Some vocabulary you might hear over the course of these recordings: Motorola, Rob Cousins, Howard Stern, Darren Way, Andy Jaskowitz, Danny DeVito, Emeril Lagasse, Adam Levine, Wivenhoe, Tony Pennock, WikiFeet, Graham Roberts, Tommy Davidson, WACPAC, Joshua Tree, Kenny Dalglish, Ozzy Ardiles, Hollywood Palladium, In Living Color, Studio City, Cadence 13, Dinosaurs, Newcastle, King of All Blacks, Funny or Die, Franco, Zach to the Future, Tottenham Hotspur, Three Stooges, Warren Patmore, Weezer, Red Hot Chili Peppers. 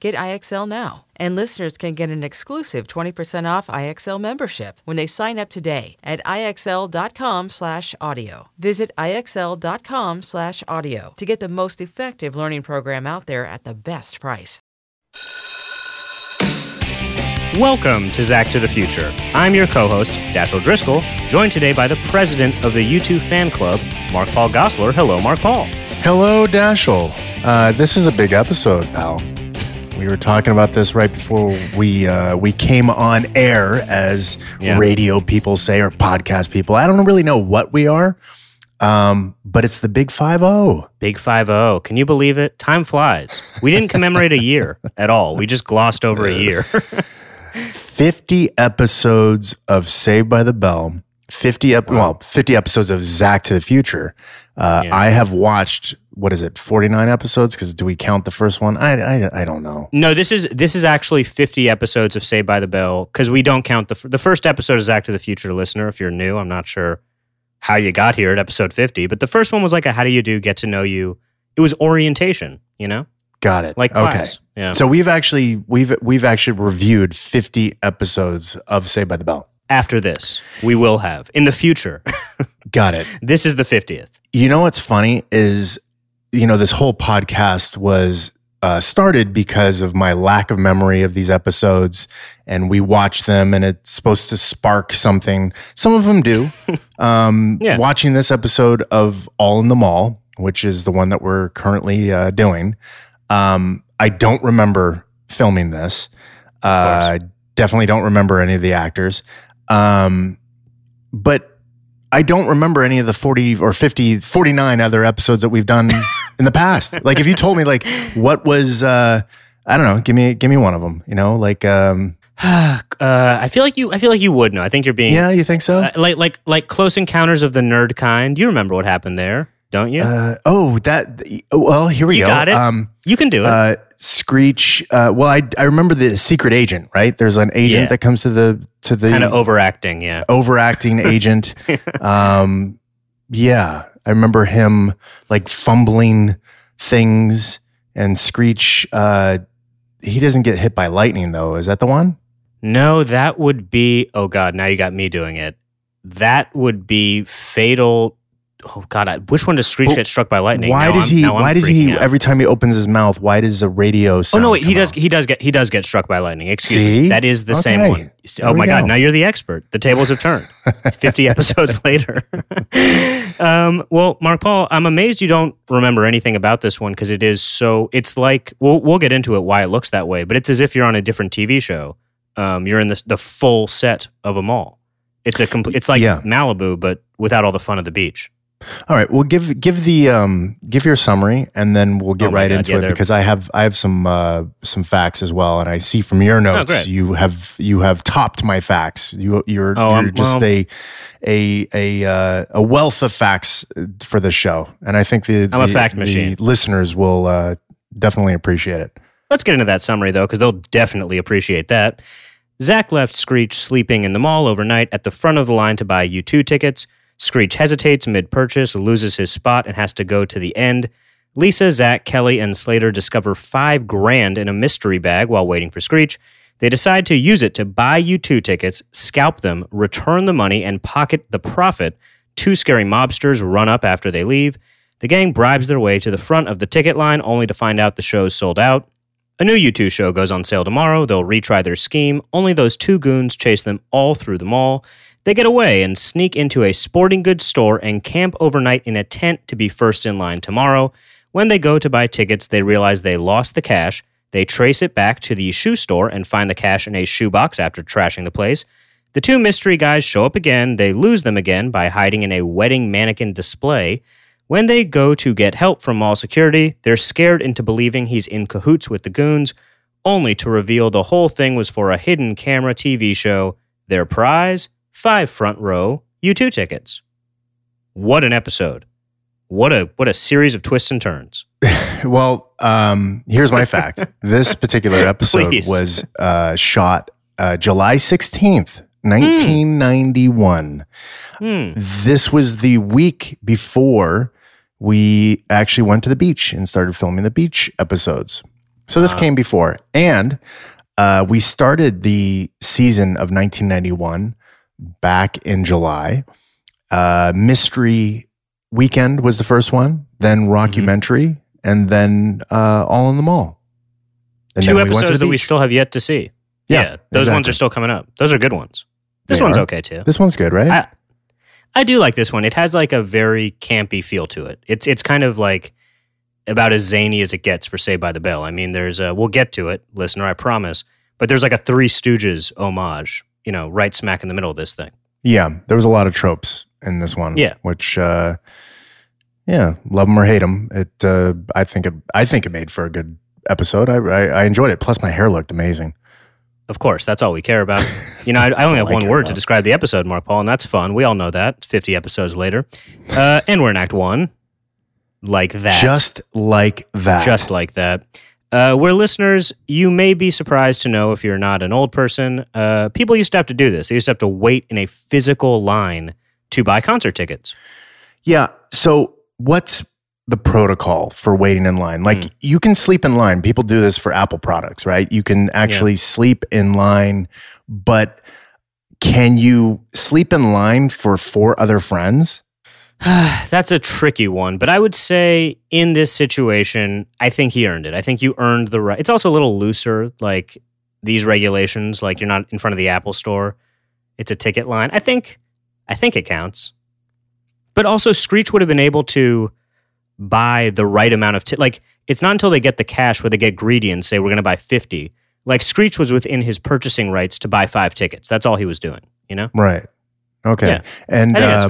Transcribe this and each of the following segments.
Get IXL now, and listeners can get an exclusive 20% off IXL membership when they sign up today at IXL.com/audio. Visit IXL.com/audio to get the most effective learning program out there at the best price. Welcome to Zach to the Future. I'm your co-host, Dash O'Driscoll, joined today by the president of the U2 fan club, Mark Paul Gosselaar. Hello, Mark Paul. Hello, Dashel. This is a big episode, pal. We were talking about this right before we came on air, as radio people say, or podcast people. I don't really know what we are, but it's the Big 5-0. Big 5-0. Can you believe it? Time flies. We didn't commemorate a year at all. We just glossed over a year. 50 episodes of Saved by the Bell. 50 episodes of Zach to the Future. I have watched, 49 episodes? Because do we count the first one? I don't know. No, this is actually 50 episodes of Saved by the Bell, because we don't count the first episode of Zach to the Future. Listener, if you're new, I'm not sure how you got here at episode 50, but the first one was like a how do you do, get to know you. It was orientation, you know? Got it. Like class. Okay. Yeah. So we've actually reviewed 50 episodes of Saved by the Bell. After this, we will have in the future. Got it. This is the 50th. You know what's funny is, you know, this whole podcast was started because of my lack of memory of these episodes, and we watch them, and it's supposed to spark something. Some of them do. Watching this episode of All in the Mall, which is the one that we're currently doing, I don't remember filming this. I definitely don't remember any of the actors. But I don't remember any of the 40 or 50, 49 other episodes that we've done in the past. Like if you told me like what was, I don't know, give me one of them, you know, like, I feel like you would know. I think you're being, you think so? Like Close Encounters of the Nerd Kind. You remember what happened there, don't you? Here we go. You got it. You can do it. Screech. I remember the secret agent, right? There's an agent that comes to the kind of overacting, overacting agent. I remember him like fumbling things, and Screech. He doesn't get hit by lightning though. Is that the one? No, that would be. Oh God, now you got me doing it. That would be Fatal. Oh God! Which one does Screech get struck by lightning? Why does he? Every time he opens his mouth, why does the radio sound? Oh no! Wait, he does get struck by lightning. Excuse me. That is the same one. Oh my God! Now you're the expert. The tables have turned. 50 episodes later. Well, Mark Paul, I'm amazed you don't remember anything about this one, because it is so. It's like we'll get into it why it looks that way, but it's as if you're on a different TV show. You're in the full set of a mall. It's a complete. It's like Malibu, but without all the fun of the beach. All right, well, give your summary, and then we'll get into it because I have some facts as well, and I see from your notes you have topped my facts. You're just a wealth of facts for this show, and I think the listeners will definitely appreciate it. Let's get into that summary though, because they'll definitely appreciate that. Zach left Screech sleeping in the mall overnight at the front of the line to buy U2 tickets. Screech hesitates mid-purchase, loses his spot, and has to go to the end. Lisa, Zach, Kelly, and Slater discover $5,000 in a mystery bag while waiting for Screech. They decide to use it to buy U2 tickets, scalp them, return the money, and pocket the profit. Two scary mobsters run up after they leave. The gang bribes their way to the front of the ticket line, only to find out the show's sold out. A new U2 show goes on sale tomorrow. They'll retry their scheme. Only those two goons chase them all through the mall. They get away and sneak into a sporting goods store and camp overnight in a tent to be first in line tomorrow. When they go to buy tickets, they realize they lost the cash. They trace it back to the shoe store and find the cash in a shoebox after trashing the place. The two mystery guys show up again. They lose them again by hiding in a wedding mannequin display. When they go to get help from mall security, they're scared into believing he's in cahoots with the goons, only to reveal the whole thing was for a hidden camera TV show. Their prize, 5 front row U2 tickets. What an episode. What a series of twists and turns. Well, here's my fact. This particular episode was shot July 16th, 1991. This was the week before we actually went to the beach and started filming the beach episodes. So this came before. And we started the season of 1991 back in July. Mystery Weekend was the first one, then Rockumentary, and then All in the Mall. And two episodes that we still have yet to see. Yeah, those ones are still coming up. Those are good ones. This one's okay too. This one's good, right? I do like this one. It has like a very campy feel to it. It's kind of like about as zany as it gets for Saved by the Bell. I mean, there's we'll get to it, listener, I promise. But there's like a Three Stooges homage, you know, right smack in the middle of this thing. Yeah, there was a lot of tropes in this one. Yeah, which, love them or hate them, I think it made for a good episode. I enjoyed it. Plus, my hair looked amazing. Of course, that's all we care about. You know, I only have one word to describe the episode, Mark Paul, and that's fun. We all know that. 50 episodes later, and we're in Act 1. Like that. Just like that. Just like that. We're listeners. You may be surprised to know, if you're not an old person, people used to have to do this. They used to have to wait in a physical line to buy concert tickets. Yeah. So what's the protocol for waiting in line? Like, you can sleep in line. People do this for Apple products, right? You can actually sleep in line, but can you sleep in line for 4 other friends? That's a tricky one, but I would say in this situation, I think he earned it. I think you earned the right. It's also a little looser, like these regulations, like you're not in front of the Apple store. It's a ticket line. I think it counts. But also, Screech would have been able to buy the right amount of it's not until they get the cash where they get greedy and say, we're going to buy 50. Like, Screech was within his purchasing rights to buy 5 tickets. That's all he was doing, you know? Right. Okay. Yeah. And I think that's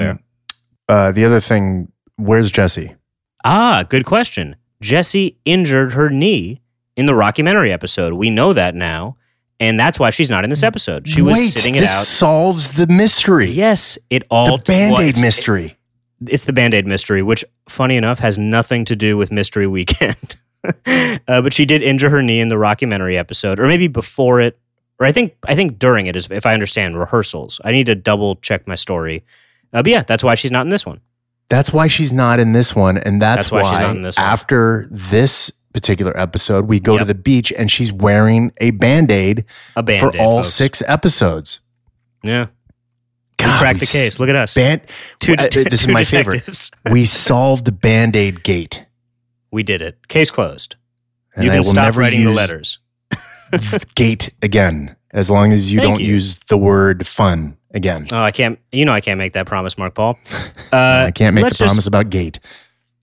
fair. The other thing, where's Jessie? Ah, good question. Jessie injured her knee in the Rockumentary episode. We know that now, and that's why she's not in this episode. She was sitting it out. This solves the mystery. Yes, it all... The Band-Aid mystery. It's the Band-Aid mystery, which, funny enough, has nothing to do with Mystery Weekend. But she did injure her knee in the Rockumentary episode, or maybe before it, or I think during it, if I understand, rehearsals. I need to double-check my story. But yeah, that's why she's not in this one. That's why she's not in this one. And that's why she's not in this one. After this particular episode, we go to the beach and she's wearing a Band-Aid for all folks. 6 episodes. Yeah. God, cracked the case. Look at us. This is my detectives. Favorite. We solved Band-Aid Gate. We did it. Case closed. And you can stop writing the letters. Gate again, as long as you don't use the word fun. Again. Oh, I can't make that promise, Mark Paul. I can't make the promise about Gate.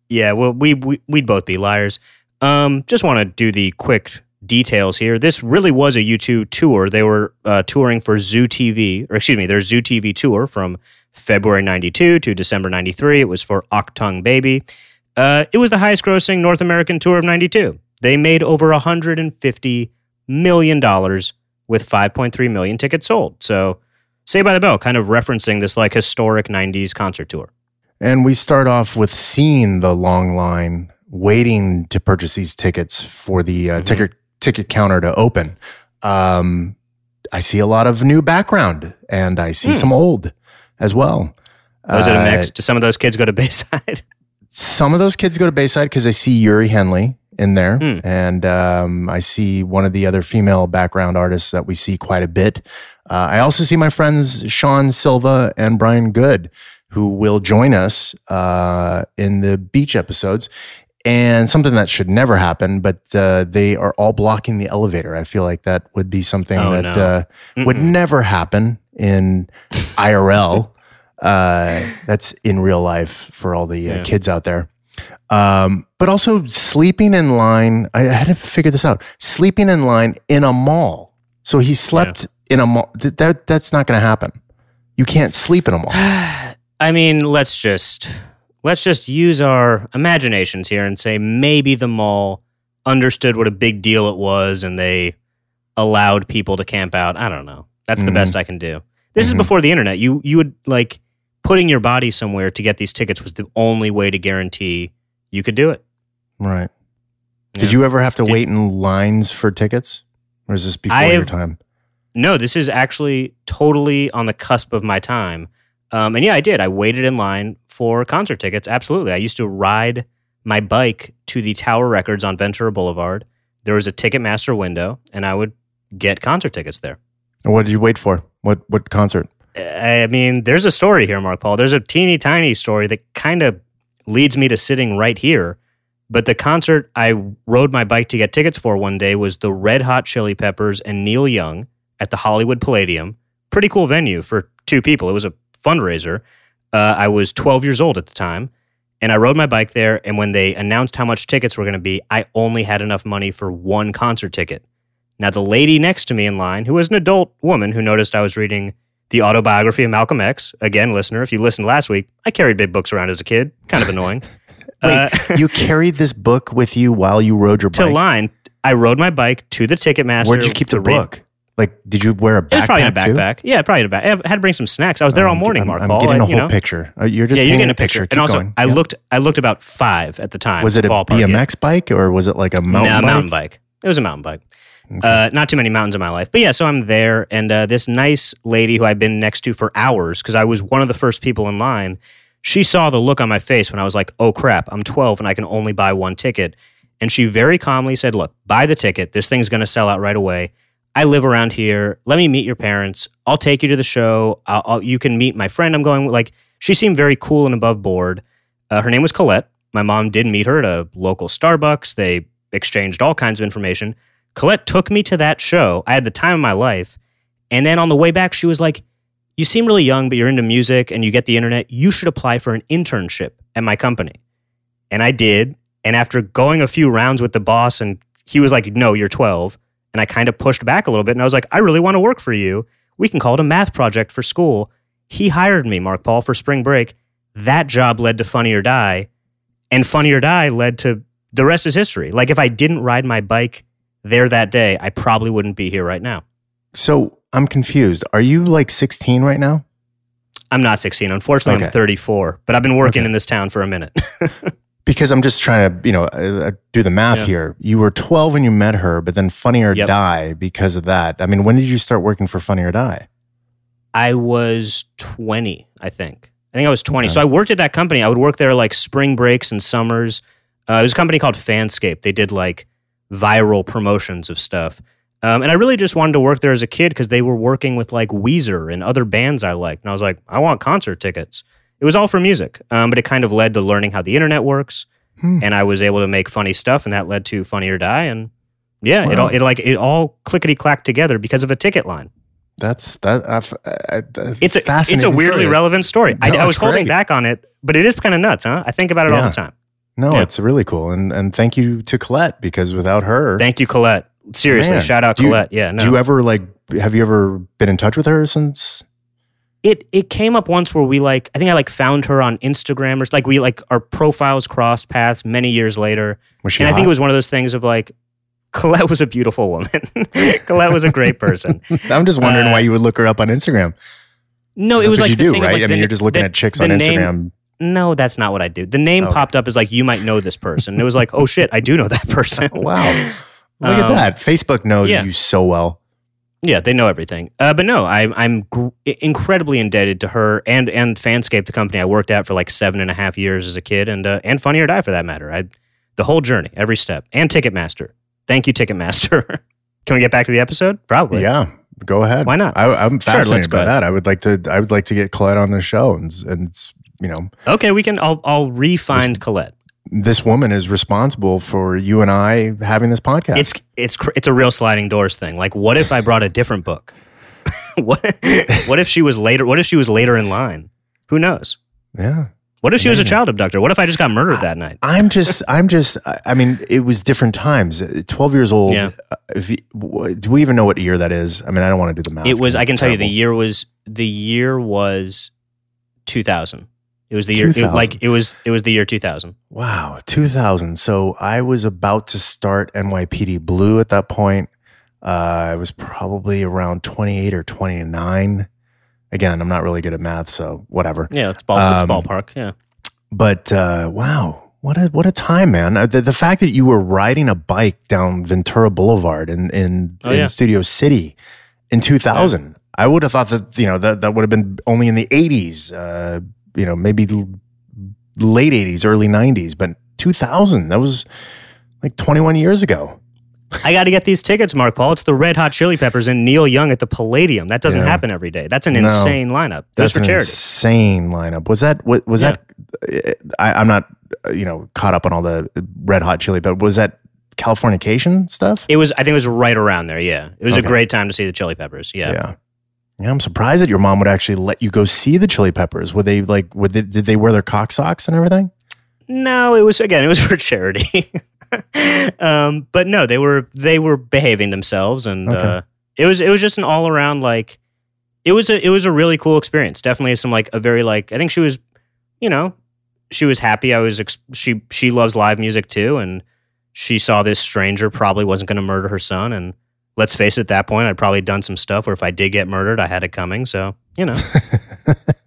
Yeah, well, we'd both be liars. Just want to do the quick details here. This really was a U2 tour. They were touring for Zoo TV, or excuse me, their Zoo TV tour from February 92 to December 93. It was for Achtung Baby. It was the highest grossing North American tour of 92. They made over $150 million with 5.3 million tickets sold. So... Saved by the Bell, kind of referencing this like historic 90s concert tour. And we start off with seeing the long line waiting to purchase these tickets for the ticket counter to open. I see a lot of new background, and I see some old as well. Was it a mix? Do some of those kids go to Bayside? Some of those kids go to Bayside because I see Yuri Henley in there. And I see one of the other female background artists that we see quite a bit. I also see my friends Sean Silva and Brian Good, who will join us in the beach episodes. And something that should never happen, but they are all blocking the elevator. I feel like that would be something would never happen in IRL. That's in real life for all the kids out there. But also sleeping in line. I had to figure this out. Sleeping in line in a mall. So he slept in a mall. That's not going to happen. You can't sleep in a mall. I mean, let's just use our imaginations here and say maybe the mall understood what a big deal it was and they allowed people to camp out. I don't know. That's the best I can do. This is before the internet. You would like putting your body somewhere to get these tickets was the only way to guarantee you could do it. Right. Yeah. Did you ever have to wait in lines for tickets? Or is this before your time? No, this is actually totally on the cusp of my time. And yeah, I did. I waited in line for concert tickets. Absolutely. I used to ride my bike to the Tower Records on Ventura Boulevard. There was a Ticketmaster window, and I would get concert tickets there. And what did you wait for? What concert? I mean, there's a story here, Mark Paul. There's a teeny tiny story that kind of leads me to sitting right here. But the concert I rode my bike to get tickets for one day was the Red Hot Chili Peppers and Neil Young at the Hollywood Palladium. Pretty cool venue for two people. It was a fundraiser. I was 12 years old at the time, and I rode my bike there, and when they announced how much tickets were going to be, I only had enough money for one concert ticket. Now, the lady next to me in line, who was an adult woman who noticed I was reading The Autobiography of Malcolm X. Again, listener, if you listened last week, I carried big books around as a kid. Kind of annoying. Wait, you carried this book with you while you rode your bike? To line. I rode my bike to the Ticketmaster. Where'd you keep the book? Like, did you wear a backpack? It was probably in a backpack. Too? Yeah, probably in a backpack. I had to bring some snacks. I was there all morning, Mark Paul. I'm getting a whole picture. You're just getting a picture. Keep and also, going. I looked about five at the time. Was it a BMX bike or was it like a mountain bike? No, mountain bike. It was a mountain bike. Okay. Not too many mountains in my life. But yeah, so I'm there, and this nice lady who I've been next to for hours, because I was one of the first people in line, she saw the look on my face when I was like, oh crap, I'm 12 and I can only buy one ticket. And she very calmly said, look, buy the ticket. This thing's going to sell out right away. I live around here. Let me meet your parents. I'll take you to the show. You can meet my friend I'm going with. Like, she seemed very cool and above board. Her name was Colette. My mom did meet her at a local Starbucks. They exchanged all kinds of information. Colette took me to that show. I had the time of my life. And then on the way back, she was like, you seem really young, but you're into music and you get the internet. You should apply for an internship at my company. And I did. And after going a few rounds with the boss, and he was like, no, you're 12. And I kind of pushed back a little bit, and I was like, I really want to work for you. We can call it a math project for school. He hired me, Mark Paul, for spring break. That job led to Funny or Die, and Funny or Die led to the rest is history. Like, if I didn't ride my bike there that day, I probably wouldn't be here right now. So, I'm confused. Are you like 16 right now? I'm not 16. Unfortunately, okay. I'm 34, but I've been working in this town for a minute. Because I'm just trying to, do the math here. You were 12 when you met her, but then Funny or Die because of that. I mean, when did you start working for Funny or Die? I was 20, I think. I was 20. Okay. So I worked at that company. I would work there like spring breaks and summers. It was a company called Fanscape. They did like viral promotions of stuff. And I really just wanted to work there as a kid because they were working with like Weezer and other bands I liked. And I was like, I want concert tickets. It was all for music, but it kind of led to learning how the internet works, and I was able to make funny stuff, and that led to Funny or Die, and it all clickety clacked together because of a ticket line. It's a weirdly relevant story. No, I was holding back on it, but it is kind of nuts, huh? I think about it all the time. No, it's really cool, and thank you to Colette, because without her, thank you Colette. Seriously, shout out Colette. Do you ever have you ever been in touch with her since? It came up once where we I found her on Instagram or like our profiles crossed paths many years later. Was she hot? I think it was one of those things of like, Colette was a beautiful woman. Colette was a great person. I'm just wondering why you would look her up on Instagram. No, that's it was like you the do, thing right? Of, like, I mean, you're just looking at chicks on Instagram. No, that's not what I do. The name popped up as like, you might know this person. It was like, oh shit, I do know that person. Wow, look at that. Facebook knows you so well. Yeah, they know everything. But no, I'm incredibly indebted to her and Fanscape, the company I worked at for like 7.5 years as a kid, and Funny or Die for that matter. The whole journey, every step, and Ticketmaster. Thank you, Ticketmaster. Can we get back to the episode? Probably. Yeah, go ahead. Why not? I'm fascinated by that. I would like to get Colette on the show, and. Okay, we can. I'll re-find Colette. This woman is responsible for you and I having this podcast. It's a real sliding doors thing. Like, what if I brought a different book? What if she was later in line? Who knows? Yeah. What if she was a child abductor? What if I just got murdered that night? I mean, it was different times. 12 years old. Yeah. Do we even know what year that is? I mean, I don't want to do the math. It was, I can tell you, the year was 2000. It was the year, it was the year 2000. Wow. 2000. So I was about to start NYPD Blue at that point. I was probably around 28 or 29. Again, I'm not really good at math, so whatever. Yeah, it's ballpark. Yeah, but wow, what a time, man! The fact that you were riding a bike down Ventura Boulevard in Studio City in 2000, yeah. I would have thought that that would have been only in the 80s, maybe late 80s, early 90s, but 2000, that was like 21 years ago. I got to get these tickets, Mark Paul. It's the Red Hot Chili Peppers and Neil Young at the Palladium. That doesn't happen every day. That's an insane lineup. That's for charity. Insane lineup. Was that? I'm not, caught up on all the Red Hot Chili, but was that Californication stuff? It was. I think it was right around there. Yeah, it was a great time to see the Chili Peppers. Yeah. I'm surprised that your mom would actually let you go see the Chili Peppers. Were they like? Did they wear their cock socks and everything? No, it was for charity. But no, they were behaving themselves, and it was just an all around it was a really cool experience. Definitely some I think she was happy. She loves live music too, and she saw this stranger probably wasn't going to murder her son. And let's face it, at that point I'd probably done some stuff where if I did get murdered, I had it coming. So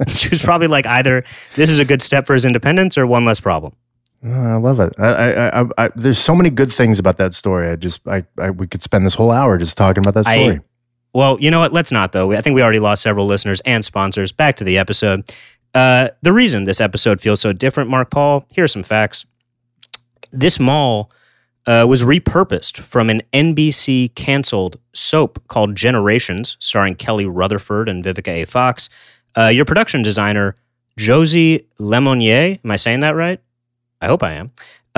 she was probably like, either this is a good step for his independence or one less problem. I love it. I there's so many good things about that story. We could spend this whole hour just talking about that story. Well, you know what? Let's not, though. I think we already lost several listeners and sponsors. Back to the episode. The reason this episode feels so different, Mark Paul, here's some facts. This mall was repurposed from an NBC-canceled soap called Generations, starring Kelly Rutherford and Vivica A. Fox. Your production designer, Josie Lemonnier, am I saying that right? I hope I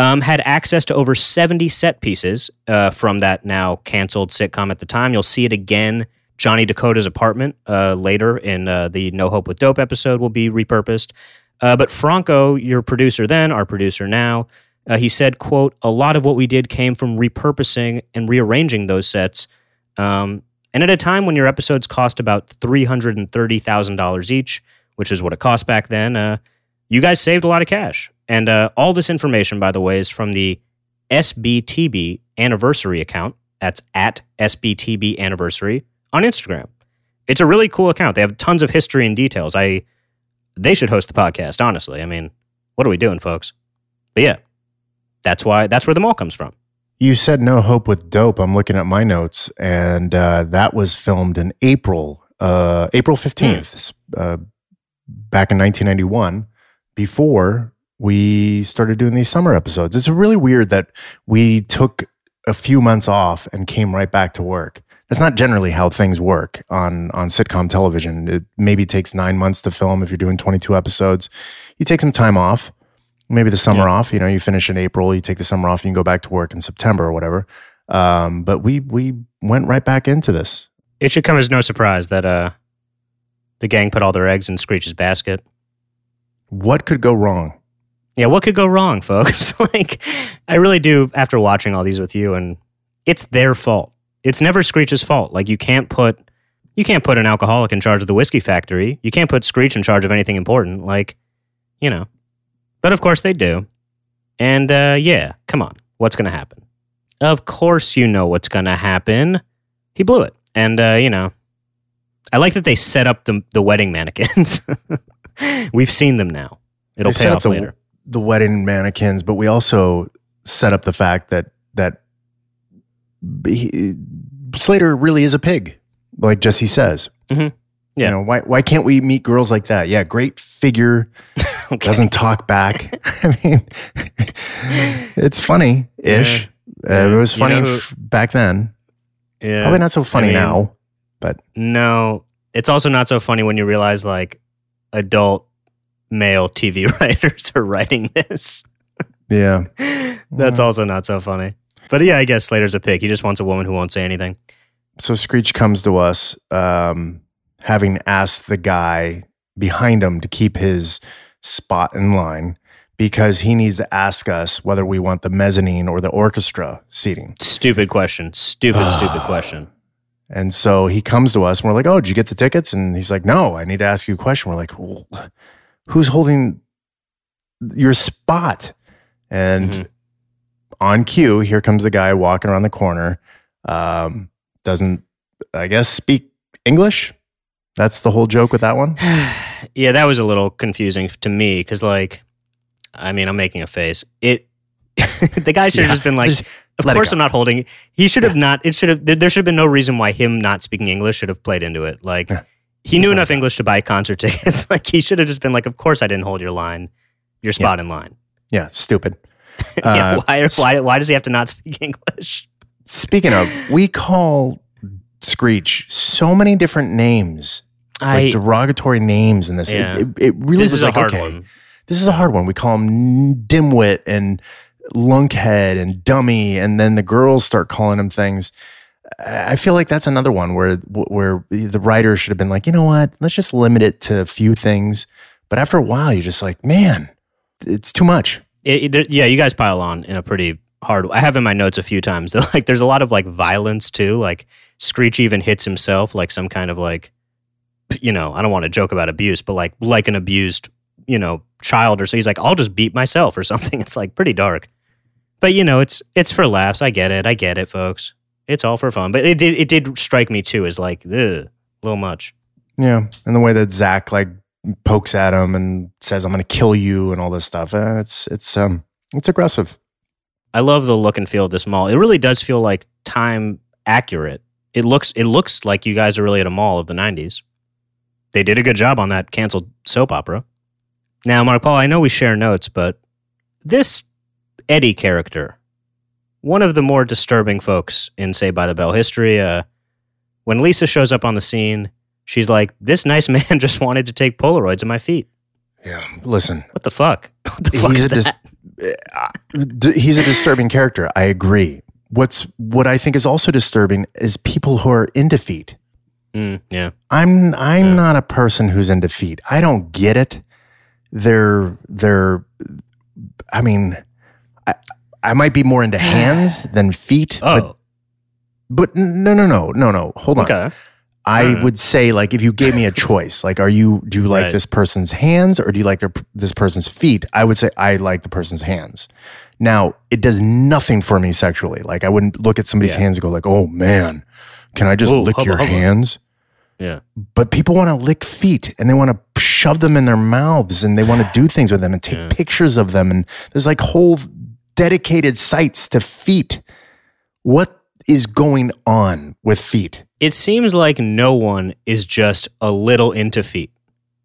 am, had access to over 70 set pieces from that now canceled sitcom at the time. You'll see it again. Johnny Dakota's apartment later in the No Hope with Dope episode will be repurposed. But Franco, your producer then, our producer now, he said, quote, "A lot of what we did came from repurposing and rearranging those sets. And at a time when your episodes cost about $330,000 each, which is what it cost back then, you guys saved a lot of cash." And all this information, by the way, is from the SBTB anniversary account. That's at SBTB anniversary on Instagram. It's a really cool account. They have tons of history and details. They should host the podcast, honestly. I mean, what are we doing, folks? But yeah, that's where the mall comes from. You said No Hope with Dope. I'm looking at my notes, and that was filmed in April 15th, back in 1991, before we started doing these summer episodes. It's really weird that we took a few months off and came right back to work. That's not generally how things work on sitcom television. It maybe takes 9 months to film if you're doing 22 episodes. You take some time off, maybe the summer off. You finish in April, you take the summer off, and you go back to work in September or whatever. But we went right back into this. It should come as no surprise that the gang put all their eggs in Screech's basket. What could go wrong? Yeah, what could go wrong, folks? I really do, after watching all these with you, and it's their fault. It's never Screech's fault. You can't put an alcoholic in charge of the whiskey factory. You can't put Screech in charge of anything important, But of course they do. And come on, what's going to happen? Of course you know what's going to happen. He blew it. And I like that they set up the wedding mannequins. We've seen them now. It'll pay off later. The wedding mannequins, but we also set up the fact that Slater really is a pig, like Jesse says. Mm-hmm. Yeah. Why can't we meet girls like that? Yeah, great figure, doesn't talk back. I mean, it's funny-ish. Yeah. It was funny back then. Yeah, probably not so funny now. But no, it's also not so funny when you realize adult male TV writers are writing this. Yeah. That's also not so funny. But yeah, I guess Slater's a pig. He just wants a woman who won't say anything. So Screech comes to us having asked the guy behind him to keep his spot in line because he needs to ask us whether we want the mezzanine or the orchestra seating. Stupid question. Stupid question. And so he comes to us and we're like, oh, did you get the tickets? And he's like, no, I need to ask you a question. We're like, well, who's holding your spot? And on cue, here comes the guy walking around the corner. Doesn't, I guess, speak English. That's the whole joke with that one. Yeah, that was a little confusing to me because, like, I mean, I'm making a face. The guy should have just been like, of course I'm not holding it. He should have not, it should have, there should have been no reason why him not speaking English should have played into it. Like, he knew enough English to buy concert tickets. Like, he should have just been like, of course I didn't hold your spot in line. Yeah, stupid. Why does he have to not speak English? Speaking of, we call Screech so many different names, like derogatory names in this. Yeah. It really this was like, hard one. This is a hard one. We call him dimwit and lunkhead and dummy, and then the girls start calling him things. I feel like that's another one where the writer should have been like, you know what? Let's just limit it to a few things. But after a while, you're just like, man, it's too much. You guys pile on in a pretty hard. I have in my notes a few times that like there's a lot of like violence too. Like Screech even hits himself, like some kind of like, you know, I don't want to joke about abuse, but like an abused, you know, child or so. He's like, I'll just beat myself or something. It's like pretty dark, but you know, it's for laughs. I get it, folks. It's all for fun. But it did strike me too as like a little much. Yeah, and the way that Zach like pokes at him and says, I'm going to kill you and all this stuff. It's aggressive. I love the look and feel of this mall. It really does feel like time accurate. It looks like you guys are really at a mall of the 90s. They did a good job on that canceled soap opera. Now, Mark Paul, I know we share notes, but this Eddie character, one of the more disturbing folks in Saved by the Bell history, when Lisa shows up on the scene, she's like, this nice man just wanted to take Polaroids of my feet. Yeah, listen. What the fuck? What the fuck is that? He's a disturbing character. I agree. What I think is also disturbing is people who are into feet. Yeah. I'm not a person who's into feet. I don't get it. They're. I mean, I might be more into hands than feet. Oh. But no. Hold on. Okay. I would say, like, if you gave me a choice, like, do you like this person's hands or do you like this person's feet? I would say I like the person's hands. Now, it does nothing for me sexually. Like, I wouldn't look at somebody's hands and go like, oh, man, can I just lick your hands? Yeah. But people want to lick feet and they want to shove them in their mouths and they want to do things with them and take pictures of them. And there's like whole dedicated sites to feet. What is going on with feet? It seems like no one is just a little into feet.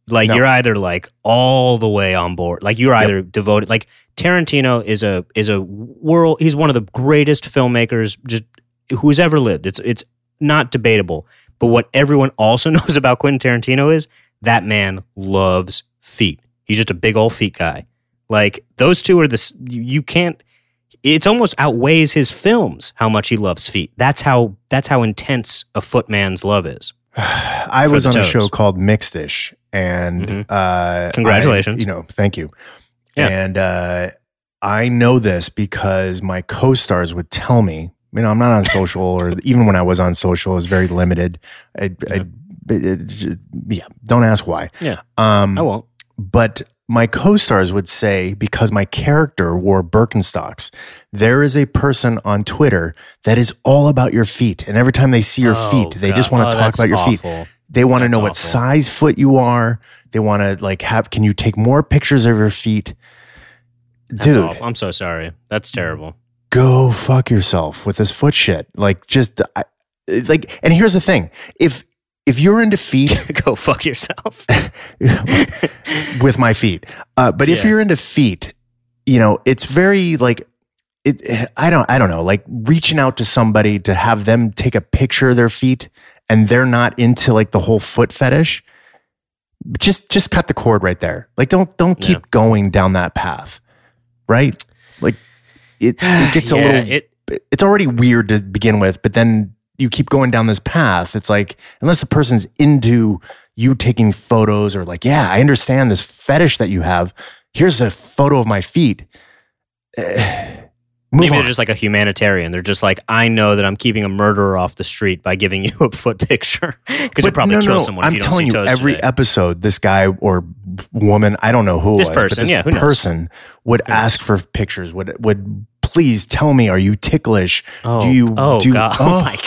Like you're either like all the way on board. Like you're either devoted. Like Tarantino is a world. He's one of the greatest filmmakers just who's ever lived. It's not debatable. But what everyone also knows about Quentin Tarantino is that man loves feet. He's just a big old feet guy. Like those two are the you can't. It's almost outweighs his films how much he loves feet. That's how intense a footman's love is. I was on a show called Mixed-ish, and congratulations. Thank you. Yeah. And I know this because my co-stars would tell me. I'm not on social, or even when I was on social, it was very limited. Don't ask why. Yeah, I won't. But my co-stars would say, because my character wore Birkenstocks, there is a person on Twitter that is all about your feet. And every time they see your feet, they just want to talk about your feet. They want to know what size foot you are. They want to like can you take more pictures of your feet? Dude. Awful. I'm so sorry. That's terrible. Go fuck yourself with this foot shit. Like and here's the thing. If you're into feet, go fuck yourself with my feet. But if you're into feet, it's very like it. I don't know. Like reaching out to somebody to have them take a picture of their feet, and they're not into like the whole foot fetish. Just cut the cord right there. Like don't keep going down that path, right? Like it gets a little. It's already weird to begin with, but then. You keep going down this path. It's like, unless the person's into you taking photos or like, yeah, I understand this fetish that you have. Here's a photo of my feet. Maybe they're just like a humanitarian. They're just like, I know that I'm keeping a murderer off the street by giving you a foot picture because you'll probably kill someone. I'm telling you, every episode, this guy or woman, I don't know who, this person would ask for pictures. Would please tell me, are you ticklish? Oh my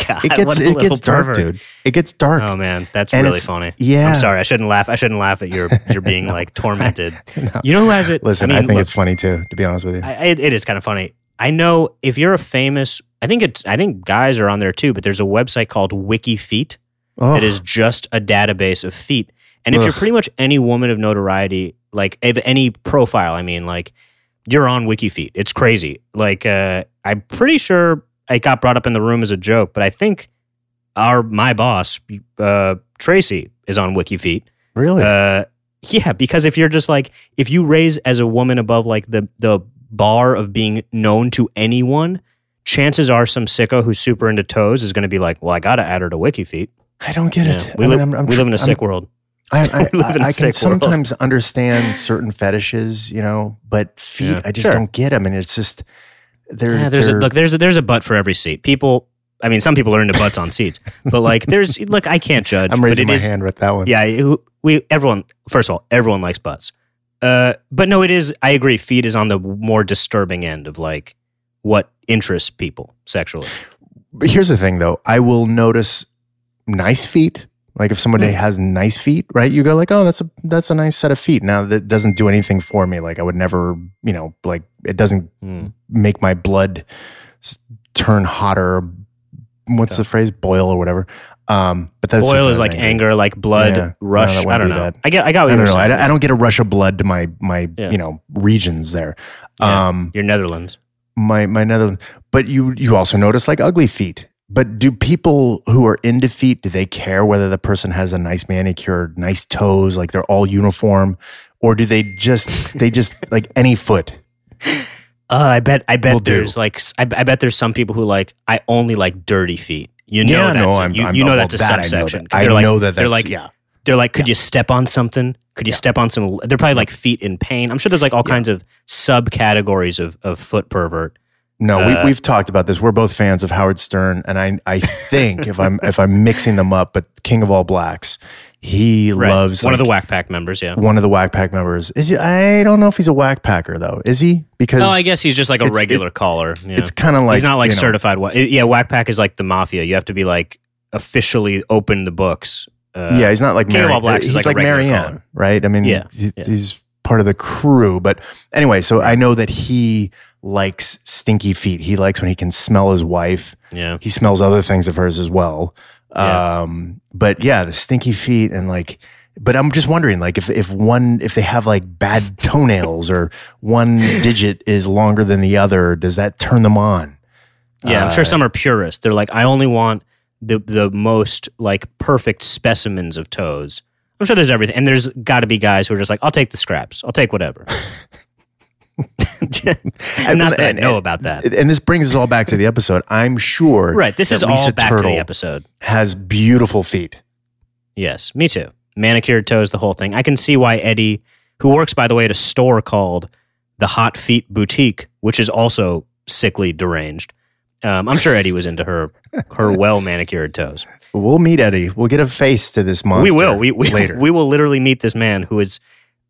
god! It gets dark, dude. It gets dark. Oh man, that's really funny. Yeah, I'm sorry. I shouldn't laugh. I shouldn't laugh at your being like tormented. No. You know who has it? Listen, I think it's funny too. To be honest with you, it is kind of funny. I know if you're a famous, I think guys are on there too, but there's a website called WikiFeet that is just a database of feet. And if you're pretty much any woman of notoriety, like of any profile, I mean, like you're on WikiFeet. It's crazy. Like I'm pretty sure it got brought up in the room as a joke, but I think my boss, Tracy, is on WikiFeet. Really? Yeah, because if you're just like, if you raise as a woman above like the bar of being known to anyone, chances are some sicko who's super into toes is going to be like, well, I got to add her to WikiFeet. I don't get it. We live in a sick world. I can sometimes understand certain fetishes, you know, but feet, yeah, I just don't get them. And it's just, there's a butt for every seat. People, I mean, some people are into butts on seats, but like I can't judge. I'm raising my hand with that one. Yeah. First of all, everyone likes butts. But no, it is, I agree, feet is on the more disturbing end of like what interests people sexually. But here's the thing though, I will notice nice feet. Like if somebody has nice feet, right? You go like, oh, that's a nice set of feet. Now that doesn't do anything for me. Like I would never, you know, like it doesn't make my blood turn hotter. What's the phrase? Boil or whatever. But that's boil is like anger, like blood rush. I don't know. I got what you're saying. I don't get a rush of blood to my you know, regions there. Yeah. Your Netherlands. My Netherlands. But you also notice like ugly feet. But do people who are into feet, do they care whether the person has a nice manicure, nice toes, like they're all uniform, or do they just like any foot? I bet there's some people who like, I only like dirty feet. That's a subsection. They're like, could you step on something? Could you step on some? They're probably like feet in pain. I'm sure there's like all kinds of subcategories of foot pervert. No, we've talked about this. We're both fans of Howard Stern, and I think if I'm mixing them up, but King of All Blacks, he loves one of the WACPAC members. Yeah, one of the WACPAC members. Is he? I don't know if he's a WACPACer though. Is he? Because I guess he's just like a regular caller. Yeah. It's kind of like he's not like certified. WACPAC is like the mafia. You have to be like officially open the books. He's not like King of All Blacks. He's like Marianne, caller. Right? I mean, he's part of the crew. But anyway, so I know that he likes stinky feet. He likes when he can smell his wife. Yeah. He smells other things of hers as well. Yeah. But yeah, the stinky feet and like, but I'm just wondering like if they have like bad toenails or one digit is longer than the other, does that turn them on? Yeah, I'm sure some are purists. They're like, I only want the most like perfect specimens of toes. I'm sure there's everything. And there's got to be guys who are just like, I'll take the scraps. I'll take whatever. I know about that. And this brings us all back to the episode. I'm sure. Right. This is all back to the episode. Has beautiful feet. Yes. Me too. Manicured toes, the whole thing. I can see why Eddie, who works, by the way, at a store called the Hot Feet Boutique, which is also sickly deranged. I'm sure Eddie was into her well manicured toes. We'll meet Eddie. We'll get a face to this monster. We will. We later. We will literally meet this man who is.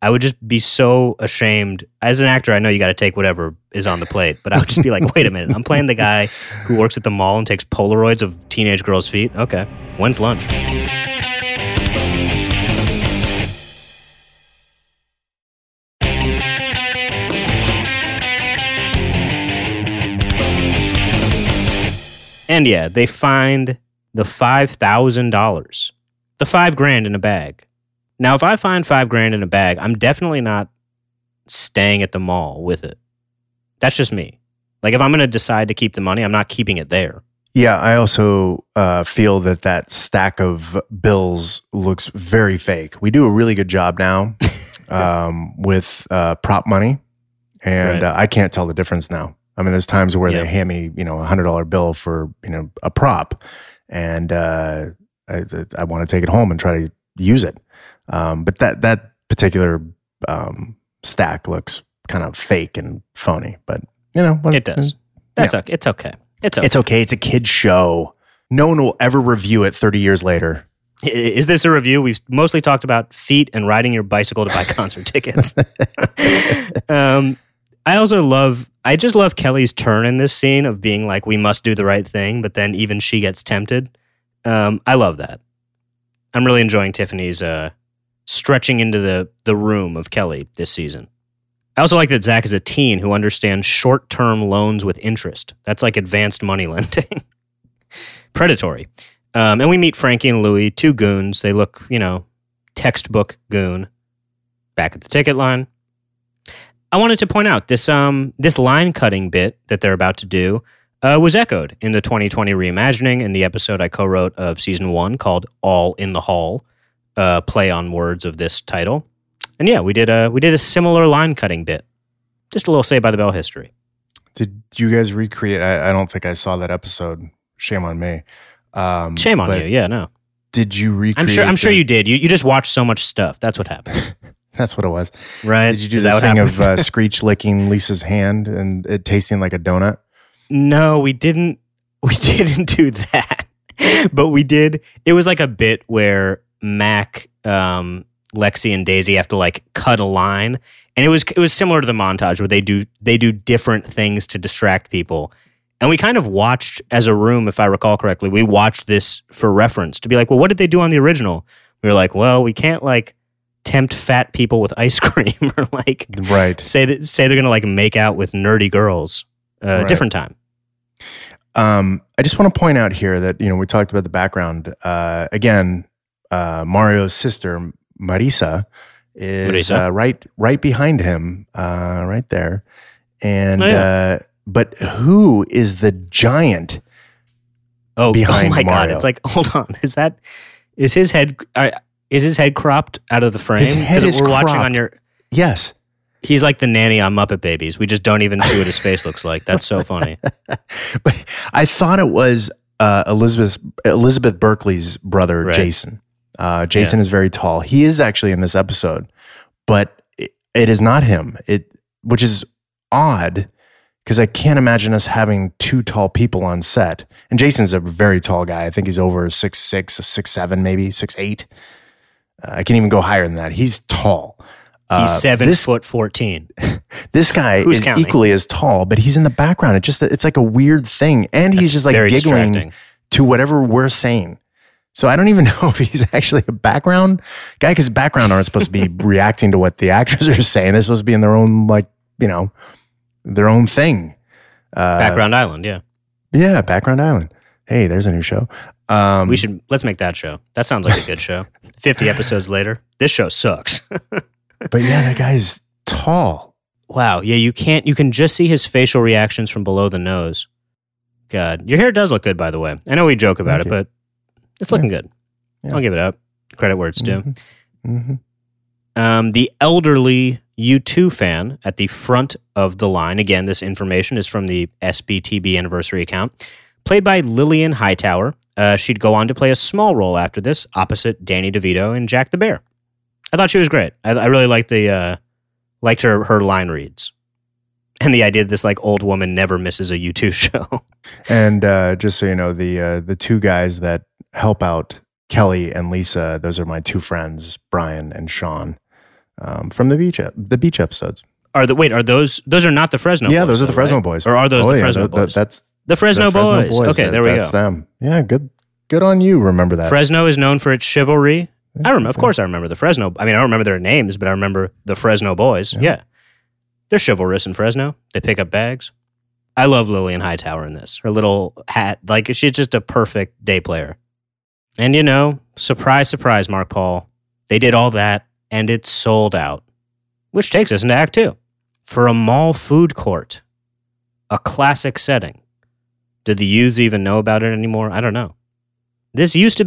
I would just be so ashamed as an actor. I know you got to take whatever is on the plate, but I would just be like, wait a minute. I'm playing the guy who works at the mall and takes Polaroids of teenage girls' feet. Okay, when's lunch? And yeah, they find the $5,000, the $5,000 in a bag. Now, if I find $5,000 in a bag, I'm definitely not staying at the mall with it. That's just me. Like if I'm going to decide to keep the money, I'm not keeping it there. Yeah, I also feel that stack of bills looks very fake. We do a really good job now with prop money, and I can't tell the difference now. I mean, there's times where they hand me, you know, $100 bill for, you know, a prop, and I want to take it home and try to use it. But that particular stack looks kind of fake and phony. But you know, what, it does. That's okay. It's okay. It's okay. It's okay. It's a kid's show. No one will ever review it 30 years later. Is this a review? We've mostly talked about feet and riding your bicycle to buy concert tickets. I just love Kelly's turn in this scene of being like, we must do the right thing, but then even she gets tempted. I love that. I'm really enjoying Tiffany's stretching into the room of Kelly this season. I also like that Zach is a teen who understands short-term loans with interest. That's like advanced money lending. Predatory. And we meet Frankie and Louie, two goons. They look, you know, textbook goon. Back at the ticket line. I wanted to point out this this line-cutting bit that they're about to do was echoed in the 2020 reimagining in the episode I co-wrote of Season 1 called All in the Hall, play on words of this title. And yeah, we did a similar line-cutting bit. Just a little Saved by the Bell history. Did you guys recreate? I don't think I saw that episode. Shame on me. Shame on you. Yeah, no. Did you recreate? I'm sure you did. You just watched so much stuff. That's what happened. That's what it was. Right. Did you do that thing of Screech licking Lisa's hand and it tasting like a donut? No, we didn't. We didn't do that. But we did. It was like a bit where Mac... Lexi and Daisy have to like cut a line, and it was similar to the montage where they do different things to distract people, and we kind of watched as a room, if I recall correctly, we watched this for reference to be like, well, what did they do on the original? We were like, well, we can't like tempt fat people with ice cream or like right say they're gonna like make out with nerdy girls right. Different time. I just want to point out here that you know we talked about the background again. Mario's sister. Marisa is right behind him, right there. And but who is the giant behind Mario? Oh my God, it's like, hold on. Is his head cropped out of the frame? His head is cropped. Watching on your... Yes. He's like the nanny on Muppet Babies. We just don't even see what his face looks like. That's so funny. But I thought it was Elizabeth Berkley's brother, right. Jason. Jason is very tall. He is actually in this episode, but it is not him. Which is odd because I can't imagine us having two tall people on set. And Jason's a very tall guy. I think he's over 6'6", 6'7", maybe 6'8". I can't even go higher than that. He's tall. He's 7'14". This guy is counting? Equally as tall, but he's in the background. It's like a weird thing, and he's just like giggling to whatever we're saying. So I don't even know if he's actually a background guy because background aren't supposed to be reacting to what the actors are saying. They're supposed to be in their own, like, you know, their own thing. Background Island, yeah. Yeah, Background Island. Hey, there's a new show. Let's make that show. That sounds like a good show. 50 episodes later, this show sucks. But yeah, that guy is tall. Wow. Yeah, you can just see his facial reactions from below the nose. God, your hair does look good, by the way. I know we joke about it, but. It's looking good. Yeah. I'll give it up. Credit where it's due. Mm-hmm. Mm-hmm. The elderly U2 fan at the front of the line, again, this information is from the SBTB anniversary account, played by Lillian Hightower. She'd go on to play a small role after this, opposite Danny DeVito and Jack the Bear. I thought she was great. I really liked her line reads. And the idea that this like old woman never misses a U2 show. And just so you know, the two guys that help out Kelly and Lisa, those are my two friends, Brian and Sean, from the beach episodes. Are those not the Fresno? Yeah, boys, those are the Fresno boys. Or are those the Fresno boys? That's the Fresno boys. Okay, there we go. That's them. Yeah, good on you. Remember that Fresno is known for its chivalry. Yeah, of course, I remember the Fresno. I mean, I don't remember their names, but I remember the Fresno boys. Yeah. They're chivalrous in Fresno. They pick up bags. I love Lillian Hightower in this. Her little hat, like she's just a perfect day player. And you know, surprise, surprise, Mark Paul. They did all that, and it sold out. Which takes us into Act 2. For a mall food court. A classic setting. Did the youths even know about it anymore? I don't know. This was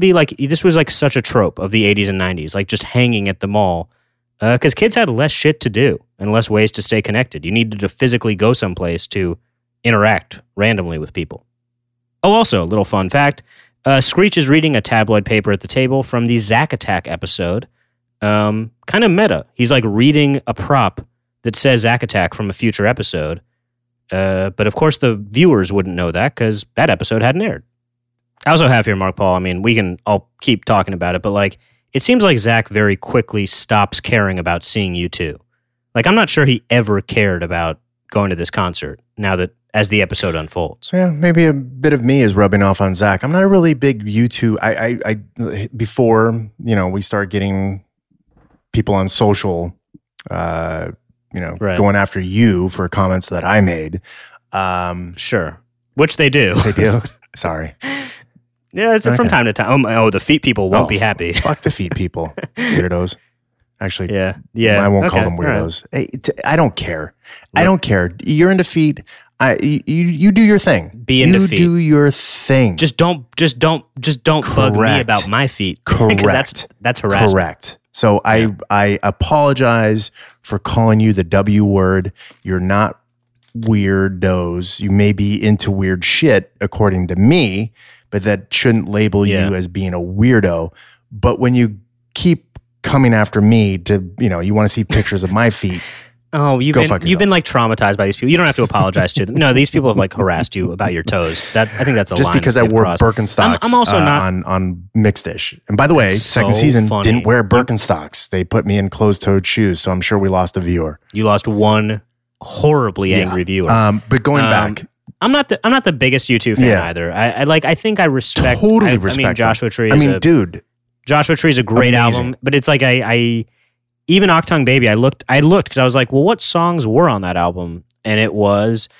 like such a trope of the 80s and 90s, like just hanging at the mall. Because kids had less shit to do and less ways to stay connected. You needed to physically go someplace to interact randomly with people. Oh, also, little fun fact, Screech is reading a tabloid paper at the table from the Zack Attack episode. Kind of meta. He's like reading a prop that says Zack Attack from a future episode. But of course the viewers wouldn't know that because that episode hadn't aired. I also have here, Mark Paul, I mean, I'll keep talking about it, but like, it seems like Zach very quickly stops caring about seeing U2. Like, I'm not sure he ever cared about going to this concert now that as the episode unfolds. Yeah, maybe a bit of me is rubbing off on Zach. I'm not a really big U2. Before, you know, we start getting people on social, going after you for comments that I made. Sure. Which they do. They do. Sorry. Yeah, it's okay. From time to time. Oh, the feet people won't be happy. Fuck the feet people. Weirdos. Actually, yeah. I won't call them weirdos. Right. I don't care. Right. I don't care. You're into feet. You do your thing. Be into feet. You do your thing. Just don't bug me about my feet. Correct. That's harassment. Correct. So I apologize for calling you the W word. You're not weirdos. You may be into weird shit, according to me, but that shouldn't label you as being a weirdo. But when you keep coming after me to, you want to see pictures of my feet. Oh, you've been like traumatized by these people. You don't have to apologize to them. No, these people have like harassed you about your toes. I think that's a line. Just because I wore Birkenstocks I'm also not on Mixed-ish. And by the way, second season didn't wear Birkenstocks. They put me in closed-toed shoes, so I'm sure we lost a viewer. You lost one horribly angry viewer. But going back, I'm not the biggest U2 fan either. I respect Joshua Tree. Joshua Tree is a great album, but it's like I even Achtung Baby. I looked because I was like, well, what songs were on that album? And it was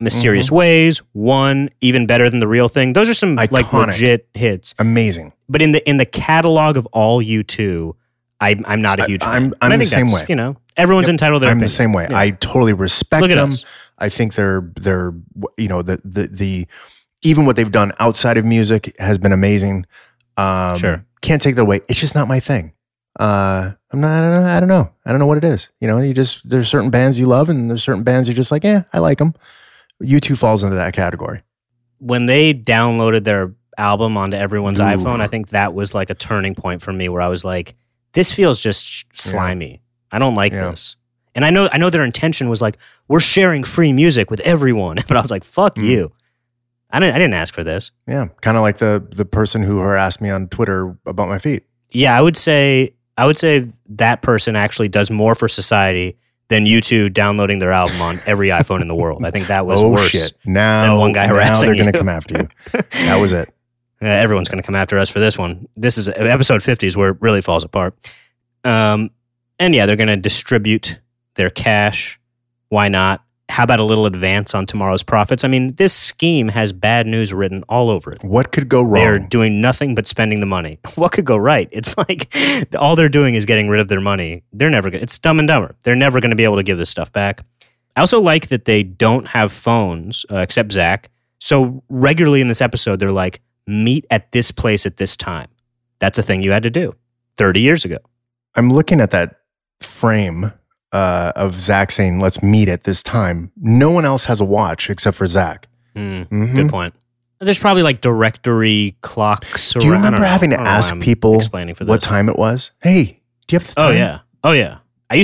Mysterious Ways, One, Even Better Than the Real Thing. Those are some iconic, like legit hits, amazing. But in the catalog of all U2, I'm not a huge fan. I'm the same way. Everyone's entitled to their opinion. I'm the same way. Yeah. I totally respect them. Us. I think they're the even what they've done outside of music has been amazing. Sure, can't take that away. It's just not my thing. I'm not. I don't know. I don't know what it is. There's certain bands you love, and there's certain bands you're just like, I like them. U2 falls into that category. When they downloaded their album onto everyone's iPhone, I think that was like a turning point for me, where I was like, this feels just slimy. Yeah. I don't like this. And I know their intention was like, we're sharing free music with everyone. But I was like, fuck you. I didn't ask for this. Yeah. Kind of like the person who harassed me on Twitter about my feet. Yeah, I would say that person actually does more for society than U2 downloading their album on every iPhone in the world. I think that was worse than one guy harassing you. Now they're going to come after you. That was it. Everyone's going to come after us for this one. This is episode 50 is where it really falls apart. And yeah, they're going to distribute their cash. Why not? How about a little advance on tomorrow's profits? I mean, this scheme has bad news written all over it. What could go wrong? They're doing nothing but spending the money. What could go right? It's like all they're doing is getting rid of their money. They're never going to. It's Dumb and Dumber. They're never going to be able to give this stuff back. I also like that they don't have phones, except Zach. So regularly in this episode, they're like, meet at this place at this time. That's a thing you had to do 30 years ago. I'm looking at that frame of Zach saying, let's meet at this time. No one else has a watch except for Zach. Good point. There's probably like directory clocks. Do you remember having to ask people what time it was? Hey, do you have the time? Oh yeah. I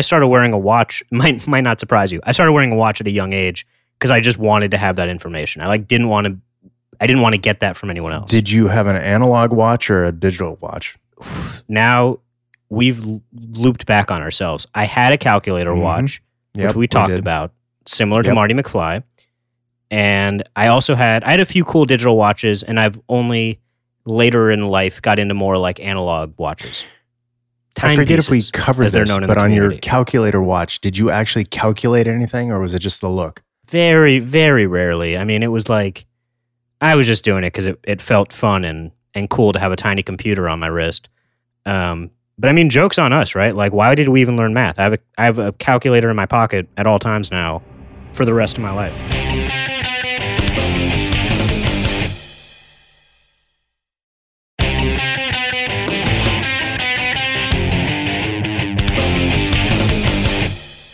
started wearing a watch. Might not surprise you. I started wearing a watch at a young age because I just wanted to have that information. I didn't want to get that from anyone else. Did you have an analog watch or a digital watch? Now we've looped back on ourselves. I had a calculator watch, which we talked about, similar to Marty McFly. And I also had a few cool digital watches, and I've only later in life got into more like analog watches. I forget if we covered this, but on your calculator watch, did you actually calculate anything, or was it just the look? Very, very rarely. I mean, it was like, I was just doing it because it felt fun and cool to have a tiny computer on my wrist. But I mean, joke's on us, right? Like, why did we even learn math? I have a calculator in my pocket at all times now for the rest of my life.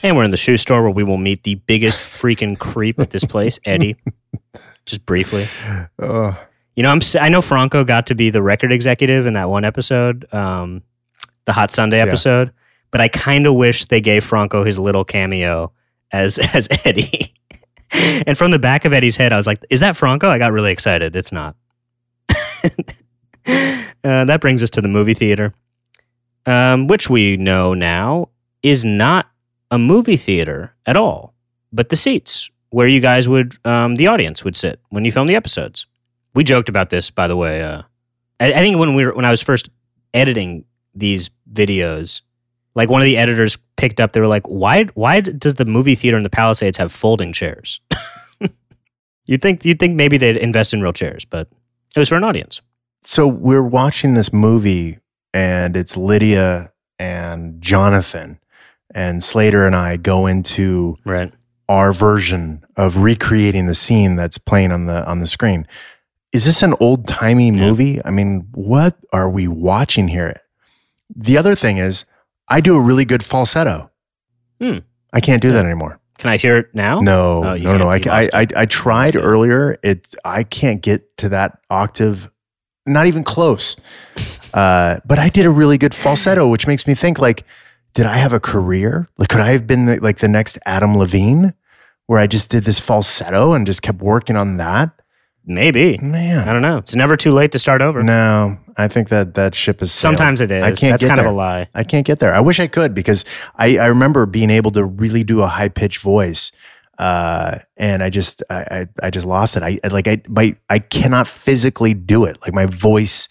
And we're in the shoe store where we will meet the biggest freaking creep at this place, Eddie. Just briefly. You know, I know Franco got to be the record executive in that one episode, the Hot Sunday episode, but I kind of wish they gave Franco his little cameo as Eddie. And from the back of Eddie's head, I was like, is that Franco? I got really excited. It's not. That brings us to the movie theater, which we know now is not a movie theater at all, but the seats where you guys would, the audience would sit when you film the episodes. We joked about this, by the way. I think when I was first editing these videos, like one of the editors picked up, they were like, why does the movie theater in the Palisades have folding chairs? You'd think maybe they'd invest in real chairs, but it was for an audience. So we're watching this movie, and it's Lydia and Jonathan, and Slater and I go into our version of recreating the scene that's playing on the screen. Is this an old-timey movie? I mean, what are we watching here? The other thing is, I do a really good falsetto. I can't do that anymore. Can I hear it now? No, no. I tried earlier. I can't get to that octave, not even close. But I did a really good falsetto, which makes me think, like, did I have a career? Like, could I have been the next Adam Levine, where I just did this falsetto and just kept working on that? Maybe. Man. I don't know. It's never too late to start over. No, I think that ship is sailed. Sometimes it is. That's kind of a lie. I can't get there. I wish I could, because I remember being able to really do a high-pitched voice, and I just lost it. I cannot physically do it. Like, my voice,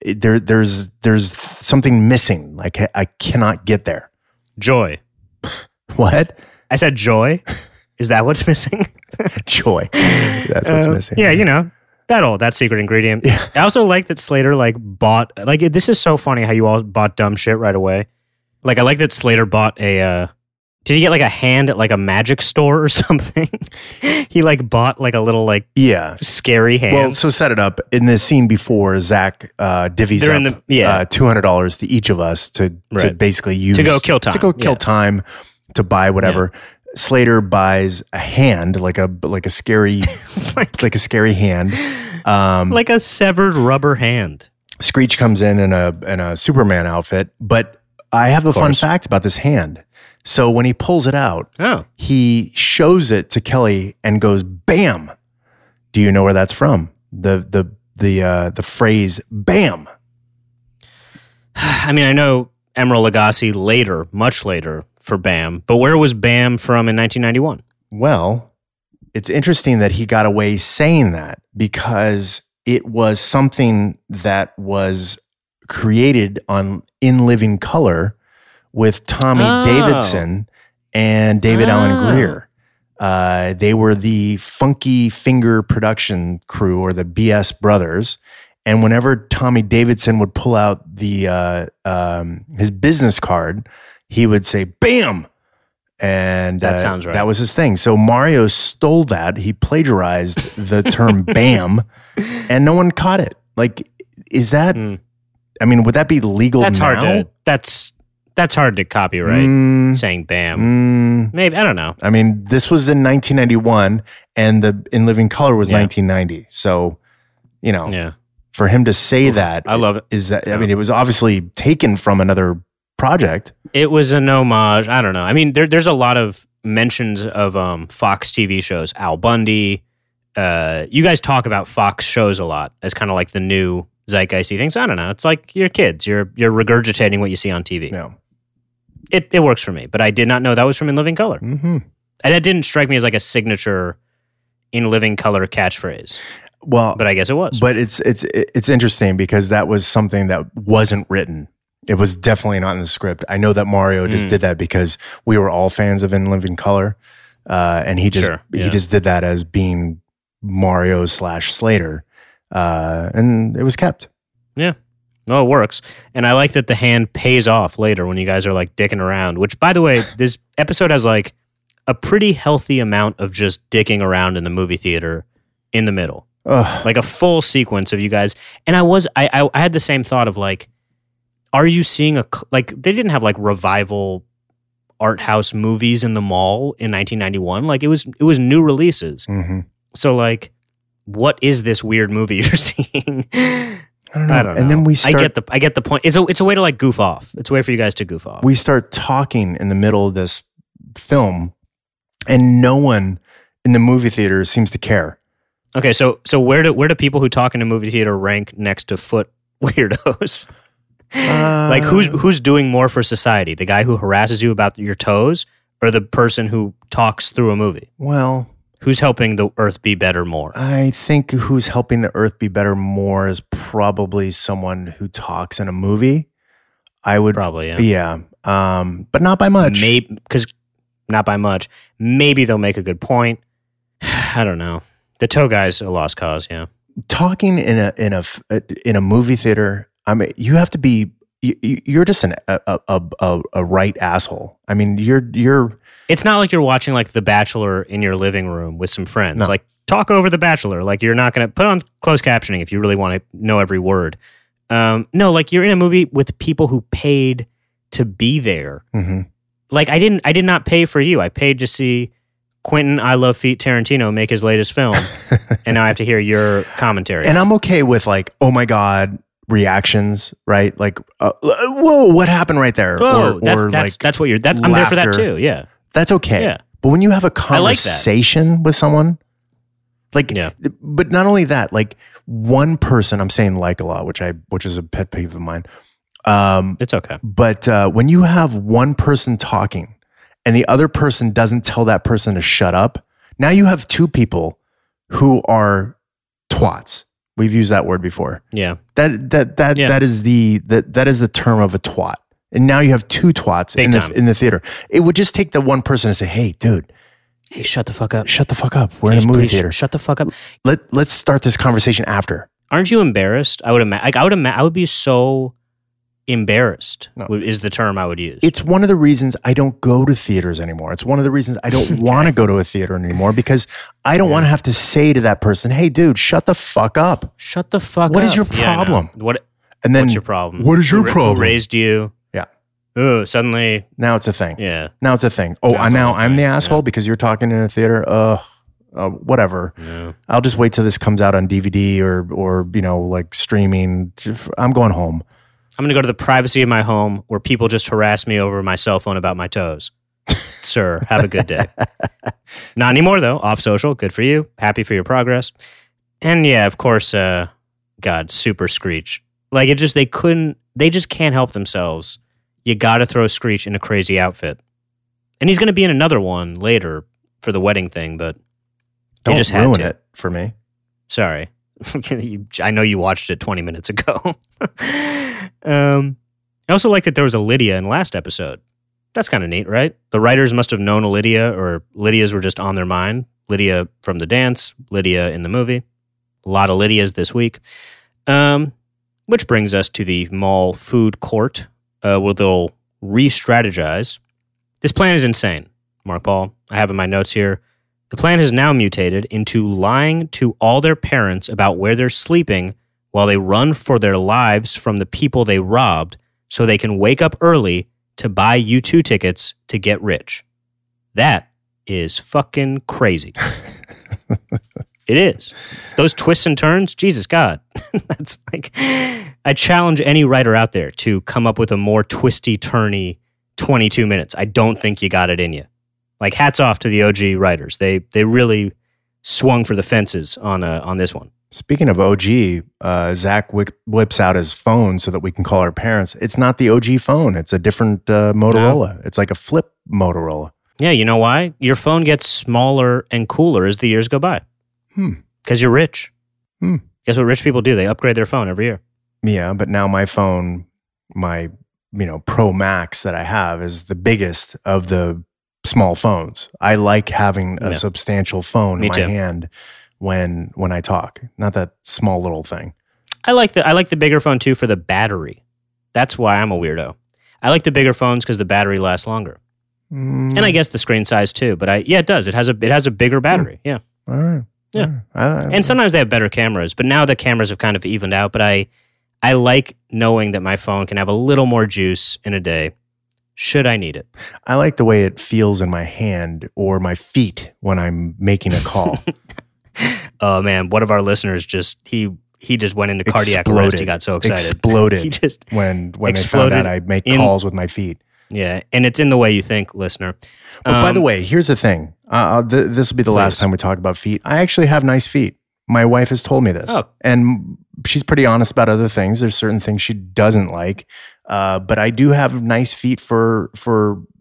there's something missing. Like, I cannot get there. Joy. What? I said joy. Is that what's missing? Joy. That's what's missing. Yeah, you know, that secret ingredient. Yeah. I also like that Slater bought, this is so funny how you all bought dumb shit right away. Like, I like that Slater bought a, did he get a hand at a magic store or something? He bought a little scary hand. Well, so set it up. In the scene before, Zach divvies up $200 to each of us to basically use. To go kill time. To go kill time, to buy whatever. Yeah. Slater buys a hand, like a scary, like a scary hand, like a severed rubber hand. Screech comes in a Superman outfit, but I have a fun fact about this hand. So when he pulls it out, he shows it to Kelly and goes, "Bam!" Do you know where that's from? The phrase "Bam." I mean, I know Emeril Lagasse later, much later, for Bam, but where was Bam from in 1991? Well, it's interesting that he got away saying that, because it was something that was created on In Living Color with Tommy Davidson and David Allen Greer. They were the Funky Finger production crew, or the BS brothers. And whenever Tommy Davidson would pull out the his business card, he would say, "Bam!" And that sounds right. That was his thing. So Mario stole that. He plagiarized the term "bam," and no one caught it. Like, is that? I mean, would that be legal now? That's hard to copyright. Saying "bam," maybe, I don't know. I mean, this was in 1991, and the In Living Color was 1990. So, you know, for him to say that, I love it. Is that? I mean, it was obviously taken from another project. It was an homage. I don't know. I mean, there's a lot of mentions of Fox TV shows. Al Bundy. You guys talk about Fox shows a lot as kind of the new zeitgeisty things. I don't know. It's like your kids. You're regurgitating what you see on TV. No, it works for me. But I did not know that was from In Living Color. Mm-hmm. And that didn't strike me as a signature In Living Color catchphrase. Well, but I guess it was. But it's interesting, because that was something that wasn't written. It was definitely not in the script. I know that Mario just did that because we were all fans of In Living Color, and he just he just did that as being Mario / Slater, and it was kept. Yeah, no, it works, and I like that the hand pays off later when you guys are dicking around. Which, by the way, this episode has a pretty healthy amount of just dicking around in the movie theater in the middle, a full sequence of you guys. And I had the same thought of are you seeing they didn't have revival art house movies in the mall in 1991. It was new releases. Mm-hmm. So what is this weird movie you're seeing? I don't know. And then we start. I get the point. It's a way to like goof off. It's a way for you guys to goof off. We start talking in the middle of this film, and no one in the movie theater seems to care. Okay, so where do people who talk in a movie theater rank next to foot weirdos? Like who's doing more for society? The guy who harasses you about your toes, or the person who talks through a movie? Well, who's helping the earth be better more? I think who's helping the earth be better more is probably someone who talks in a movie. I would probably, yeah. But not by much. Maybe because not by much. Maybe they'll make a good point. I don't know. The toe guy's a lost cause. Yeah, talking in a movie theater. I mean, you have to be. You're just a right asshole. I mean, you're. It's not like you're watching like The Bachelor in your living room with some friends. No. Like talk over The Bachelor. Like you're not going to put on closed captioning if you really want to know every word. No, like you're in a movie with people who paid to be there. Mm-hmm. Like I did not pay for you. I paid to see Quentin I Love Feet Tarantino make his latest film, and now I have to hear your commentary. And I'm okay with like, oh my God, reactions, right? Like, whoa, what happened right there? Whoa, that's what I'm there for that too. Yeah. That's okay. Yeah. But when you have a conversation with someone, like, yeah. But not only that, like one person, I'm saying like a lot, which is a pet peeve of mine. It's okay. But when you have one person talking and the other person doesn't tell that person to shut up, now you have two people who are twats. We've used that word before. Yeah. That is the term of a twat. And now you have two twats in the theater. It would just take the one person to say, "Hey, dude. Hey, shut the fuck up. Shut the fuck up. We're in a movie theater. Shut the fuck up. Let's start this conversation after." Aren't you embarrassed? I would be so embarrassed. No. Is the term I would use. It's one of the reasons I don't go to theaters anymore. It's one of the reasons I don't want to go to a theater anymore, because I don't want to have to say to that person, "Hey, dude, shut the fuck up. Shut the fuck up. What is your problem? Yeah, what's your problem? What is your problem? Who raised you? Yeah. Ooh, suddenly. Now it's a thing. Yeah. Now it's a thing. Oh, now I'm the asshole because you're talking in a theater. Whatever. Yeah. I'll just wait till this comes out on DVD or you know, like streaming. I'm going home. I'm going to go to the privacy of my home where people just harass me over my cell phone about my toes. Sir, have a good day. Not anymore, though. Off social. Good for you. Happy for your progress. And yeah, of course, God, super Screech. Like it just, they just can't help themselves. You got to throw Screech in a crazy outfit. And he's going to be in another one later for the wedding thing, but don't just ruin it for me. Sorry. I know you watched it 20 minutes ago. I also like that there was a Lydia in last episode. That's kind of neat, right? The writers must have known a Lydia, or Lydias were just on their mind. Lydia from the dance, Lydia in the movie. A lot of Lydias this week. Which brings us to the mall food court, where they'll re-strategize. This plan is insane, Mark Paul. I have in my notes here. The plan has now mutated into lying to all their parents about where they're sleeping while they run for their lives from the people they robbed so they can wake up early to buy U2 tickets to get rich. That is fucking crazy. It is. Those twists and turns, Jesus God. That's like, I challenge any writer out there to come up with a more twisty, turny 22 minutes. I don't think you got it in you. Like, hats off to the OG writers. They really swung for the fences on this one. Speaking of OG, Zach whips out his phone so that we can call our parents. It's not the OG phone. It's a different Motorola. No. It's like a flip Motorola. Yeah, you know why? Your phone gets smaller and cooler as the years go by. Because you're rich. Guess what rich people do? They upgrade their phone every year. Yeah, but now my phone, my Pro Max that I have is the biggest of the small phones. I like having a substantial phone in my hand when I talk. Not that small little thing. I like the bigger phone too for the battery. That's why I'm a weirdo. I like the bigger phones because the battery lasts longer. And I guess the screen size too. But it does. It has a bigger battery. Yeah. All right. Yeah. All right. And sometimes they have better cameras, but now the cameras have kind of evened out. But I like knowing that my phone can have a little more juice in a day. Should I need it? I like the way it feels in my hand or my feet when I'm making a call. Oh man, one of our listeners just he just went into cardiac arrest. He got so excited, exploded. He just when they found out I make calls with my feet. Yeah, and it's in the way you think, listener. But by the way, here's the thing. This will be the last time we talk about feet. I actually have nice feet. My wife has told me this. Oh. And she's pretty honest about other things. There's certain things she doesn't like. But I do have nice feet for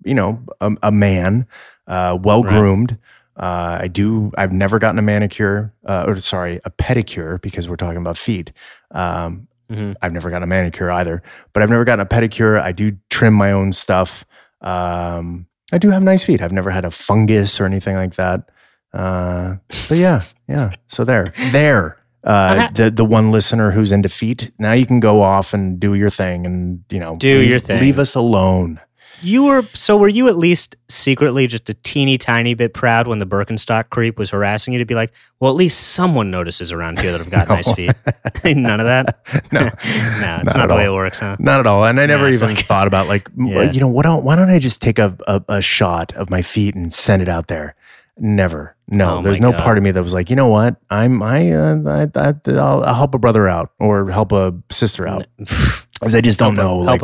you know, a man, well-groomed. Right. I've never gotten a manicure, a pedicure, because we're talking about feet. I've never gotten a manicure either, but I've never gotten a pedicure. I do trim my own stuff. I do have nice feet. I've never had a fungus or anything like that. But yeah. So there. The one listener who's into feet. Now you can go off and do your thing, and your thing. Leave us alone. Were you at least secretly just a teeny tiny bit proud when the Birkenstock creep was harassing you to be like, well, at least someone notices around here that I've got nice feet? None of that? No. No, it's not the way it works, huh? Not at all. And I never even thought about why don't I just take a shot of my feet and send it out there? Never. No, there's no part of me that was like, you know what? I'll help a brother out or help a sister out. Because I just don't know. I'll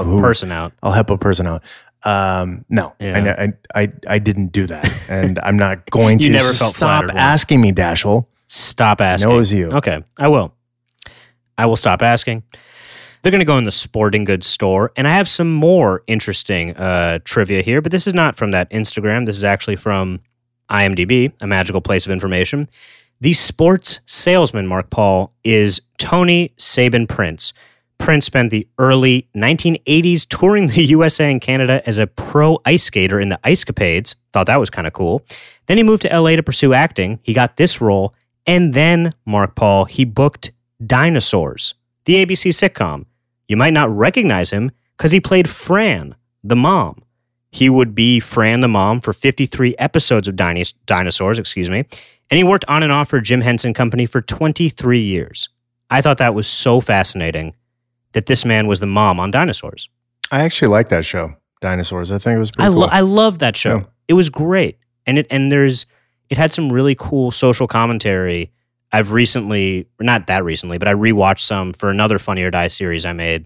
help a person out. No, yeah. I didn't do that, and I'm not going to. You never felt flattered. Stop asking me, Dashel. Stop asking. No, it was you. Okay, I will stop asking. They're going to go in the sporting goods store, and I have some more interesting trivia here, but this is not from that Instagram. This is actually from IMDb, a magical place of information. The sports salesman, Mark Paul, is Tony Sabin Prince. Prince spent the early 1980s touring the USA and Canada as a pro ice skater in the Icecapades. Thought that was kind of cool. Then he moved to LA to pursue acting. He got this role. And then, Mark Paul, he booked Dinosaurs, the ABC sitcom. You might not recognize him because he played Fran, the mom. He would be Fran, the mom, for 53 episodes of Dinosaurs, and he worked on and off for Jim Henson Company for 23 years. I thought that was so fascinating, that this man was the mom on Dinosaurs. I actually like that show, Dinosaurs. I think it was pretty cool. I love that show. Yeah. It was great. And it had some really cool social commentary. I've recently, not that recently, but I rewatched some for another Funny or Die series I made.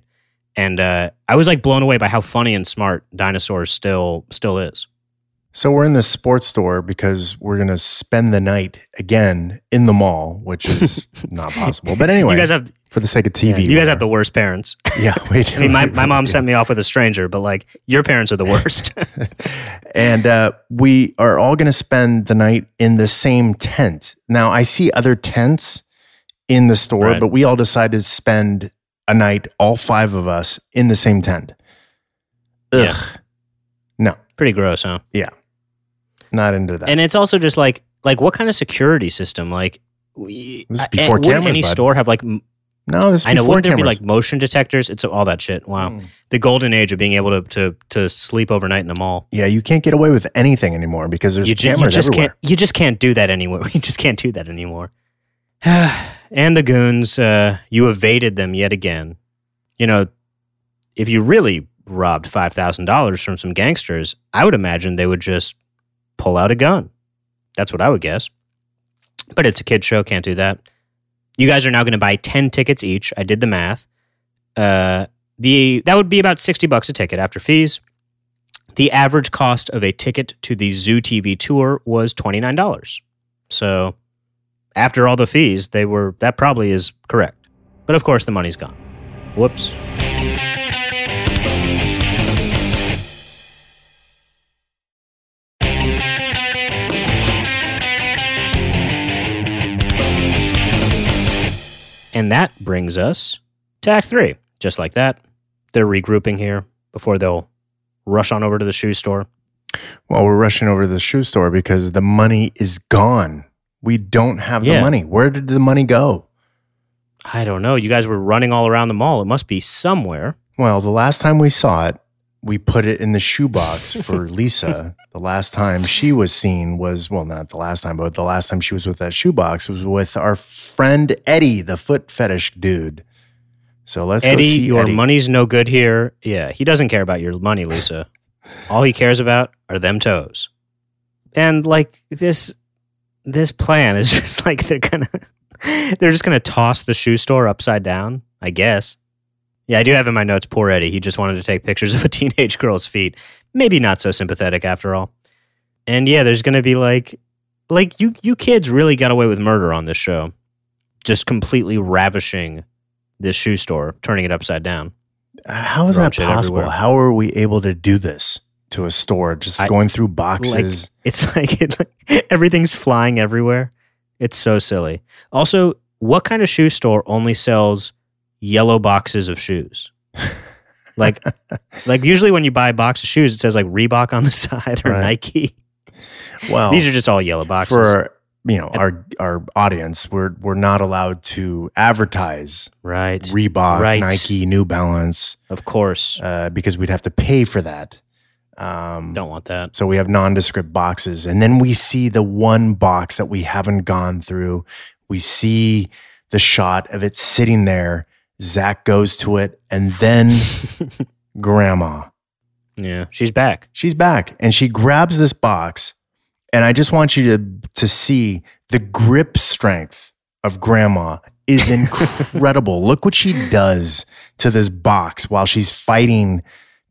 And I was like blown away by how funny and smart Dinosaurs still is. So we're in the sports store because we're going to spend the night again in the mall, which is not possible. But anyway, you guys have, for the sake of TV. You guys have the worst parents. Yeah, we do. I mean, my mom sent me off with a stranger, but like your parents are the worst. And we are all going to spend the night in the same tent. Now, I see other tents in the store, right, but we all decided to spend a night, all five of us, in the same tent. Ugh. Yeah. No. Pretty gross, huh? Yeah. Not into that. And it's also just like what kind of security system? Like, this is before cameras. Wouldn't any store have like? No, this is before cameras. I know. Wouldn't there be like motion detectors? It's all that shit. Wow, the golden age of being able to sleep overnight in the mall. Yeah, you can't get away with anything anymore because there's cameras everywhere. You just can't do that anymore. You just can't do that anymore. And the goons, you evaded them yet again. You know, if you really robbed $5,000 from some gangsters, I would imagine they would just pull out a gun. That's what I would guess. But it's a kid's show. Can't do that. You guys are now going to buy 10 tickets each. I did the math. That would be about $60 a ticket after fees. The average cost of a ticket to the Zoo TV tour was $29. So after all the fees, that probably is correct. But of course, the money's gone. Whoops. And that brings us to Act 3. Just like that, they're regrouping here before they'll rush on over to the shoe store. Well, we're rushing over to the shoe store because the money is gone. We don't have the money. Where did the money go? I don't know. You guys were running all around the mall. It must be somewhere. Well, the last time we saw it, we put it in the shoebox for Lisa. The last time she was seen the last time she was with that shoebox was with our friend Eddie, the foot fetish dude. So let's go see Eddie. Your money's no good here. Yeah, he doesn't care about your money, Lisa. All he cares about are them toes. And like this plan is just like they're gonna They're just going to toss the shoe store upside down, I guess. Yeah, I do have in my notes, poor Eddie. He just wanted to take pictures of a teenage girl's feet. Maybe not so sympathetic after all. And yeah, there's going to be like you kids really got away with murder on this show. Just completely ravishing this shoe store, turning it upside down. How is that possible? Everywhere. How are we able to do this to a store? Just going through boxes. It's like everything's flying everywhere. It's so silly. Also, what kind of shoe store only sells yellow boxes of shoes? like usually when you buy a box of shoes, it says like Reebok on the side or Nike. Well, these are just all yellow boxes. For our audience, we're not allowed to advertise Reebok, Nike, New Balance, of course, because we'd have to pay for that. Don't want that. So we have nondescript boxes, and then we see the one box that we haven't gone through. We see the shot of it sitting there. Zach goes to it, and then Grandma. Yeah, she's back. She's back, and she grabs this box, and I just want you to see the grip strength of Grandma is incredible. Look what she does to this box while she's fighting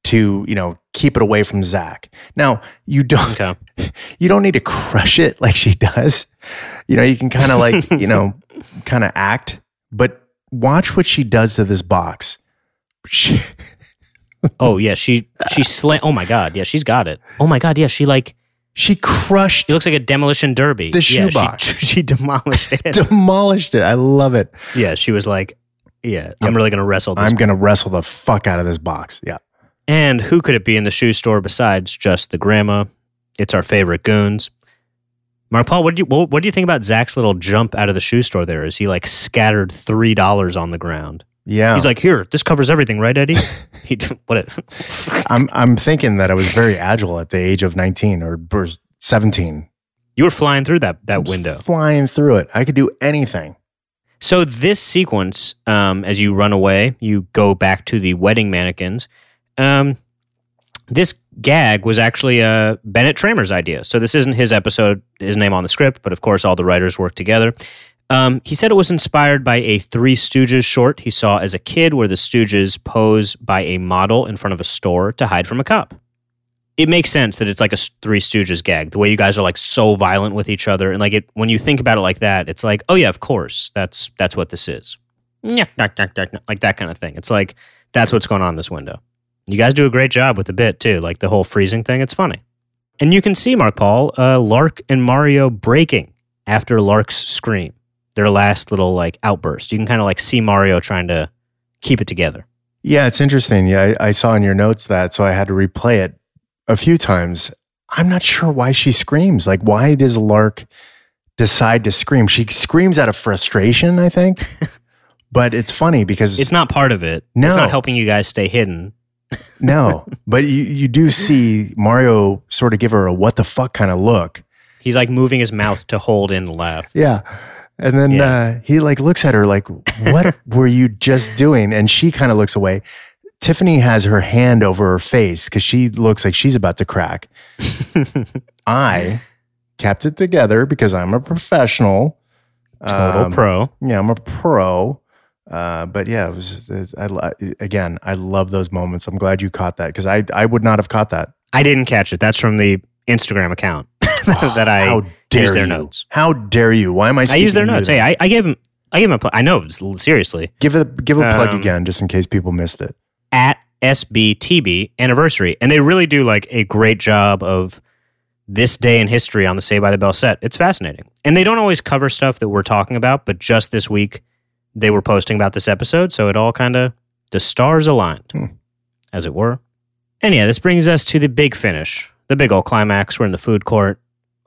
to, keep it away from Zach. Now, you don't need to crush it like she does. You can kind of like, kind of act, but watch what she does to this box. Oh yeah, she slammed. Oh my God, yeah, she's got it. Oh my God, yeah, she crushed. It looks like a demolition derby. The shoebox. She demolished it. I love it. Yeah, she was like, yeah, I'm really gonna wrestle this. I'm gonna wrestle the fuck out of this box. Yeah. And who could it be in the shoe store besides just the grandma? It's our favorite goons. Mark Paul, what do you think about Zach's little jump out of the shoe store there? Is he like scattered $3 on the ground? Yeah. He's like, here, this covers everything, right, Eddie? I'm thinking that I was very agile at the age of 19 or 17. You were flying through that window. Flying through it. I could do anything. So this sequence, as you run away, you go back to the wedding mannequins. This gag was actually Bennett Tramer's idea. So this isn't his episode, his name on the script, but of course all the writers work together. He said it was inspired by a Three Stooges short he saw as a kid where the Stooges pose by a model in front of a store to hide from a cop. It makes sense that it's like a Three Stooges gag, the way you guys are like so violent with each other. And like it, when you think about it like that, it's like, oh yeah, of course, that's what this is. Like that kind of thing. It's like, that's what's going on in this window. You guys do a great job with the bit too, like the whole freezing thing, it's funny. And you can see, Mark Paul, Lark and Mario breaking after Lark's scream. Their last little like outburst. You can kind of like see Mario trying to keep it together. Yeah, it's interesting. Yeah, I saw in your notes that, so I had to replay it a few times. I'm not sure why she screams. Like, why does Lark decide to scream? She screams out of frustration, I think. But it's funny because it's not part of it. No. It's not helping you guys stay hidden. No, but you do see Mario sort of give her a what the fuck kind of look. He's like moving his mouth to hold in the laugh. Yeah. And then he like looks at her like, what were you just doing? And she kind of looks away. Tiffany has her hand over her face because she looks like she's about to crack. I kept it together because I'm a professional. Total pro. Yeah, I'm a pro. But yeah, it was. Again, I love those moments. I'm glad you caught that because I would not have caught that. I didn't catch it. That's from the Instagram account. That I use their notes. How dare you? Why am I speaking? I use their notes. Hey, I gave him a plug. I know, seriously. Give a plug again, just in case people missed it. At SBTB anniversary. And they really do like a great job of this day in history on the Saved by the Bell set. It's fascinating. And they don't always cover stuff that we're talking about, but just this week, they were posting about this episode, so it all kind of, the stars aligned, as it were. And yeah, this brings us to the big finish. The big old climax. We're in the food court.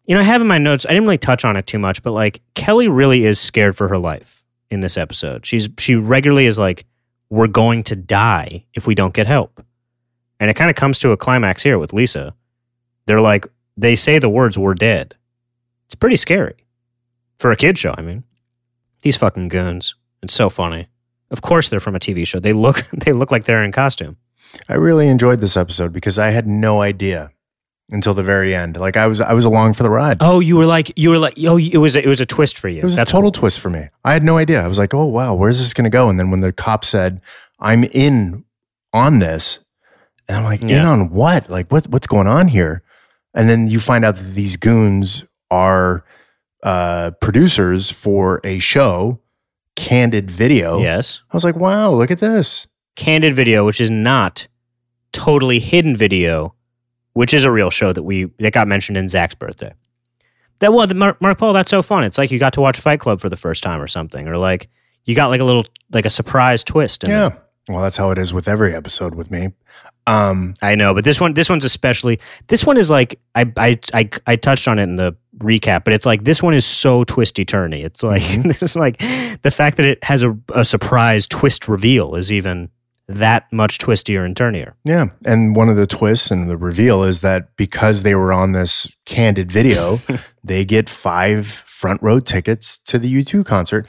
I have in my notes, I didn't really touch on it too much, but like Kelly really is scared for her life in this episode. She regularly is like, we're going to die if we don't get help. And it kind of comes to a climax here with Lisa. They're like, they say the words, we're dead. It's pretty scary. For a kid show, I mean. These fucking goons. It's so funny. Of course they're from a TV show. They look like they're in costume. I really enjoyed this episode because I had no idea until the very end. Like I was along for the ride. Oh, you were like, oh, it was a twist for you. It was a total twist for me. I had no idea. I was like, oh wow, where's this going to go? And then when the cop said, "I'm in on this," and I'm like, in on what? Like what's going on here? And then you find out that these goons are producers for a show, Candid Video. Yes. I was like, wow, look at this. Candid Video, which is not Totally Hidden Video, which is a real show that got mentioned in Zach's birthday. That was Mark Paul. That's so fun. It's like you got to watch Fight Club for the first time or something, or like you got like a little like a surprise twist. Yeah. Well, that's how it is with every episode with me. I know, but this one's especially. This one is like I touched on it in the recap, but it's like this one is so twisty turny. It's like it's like the fact that it has a surprise twist reveal is even that much twistier and turnier. Yeah, and one of the twists and the reveal is that because they were on this Candid Video, they get 5 front row tickets to the U2 concert.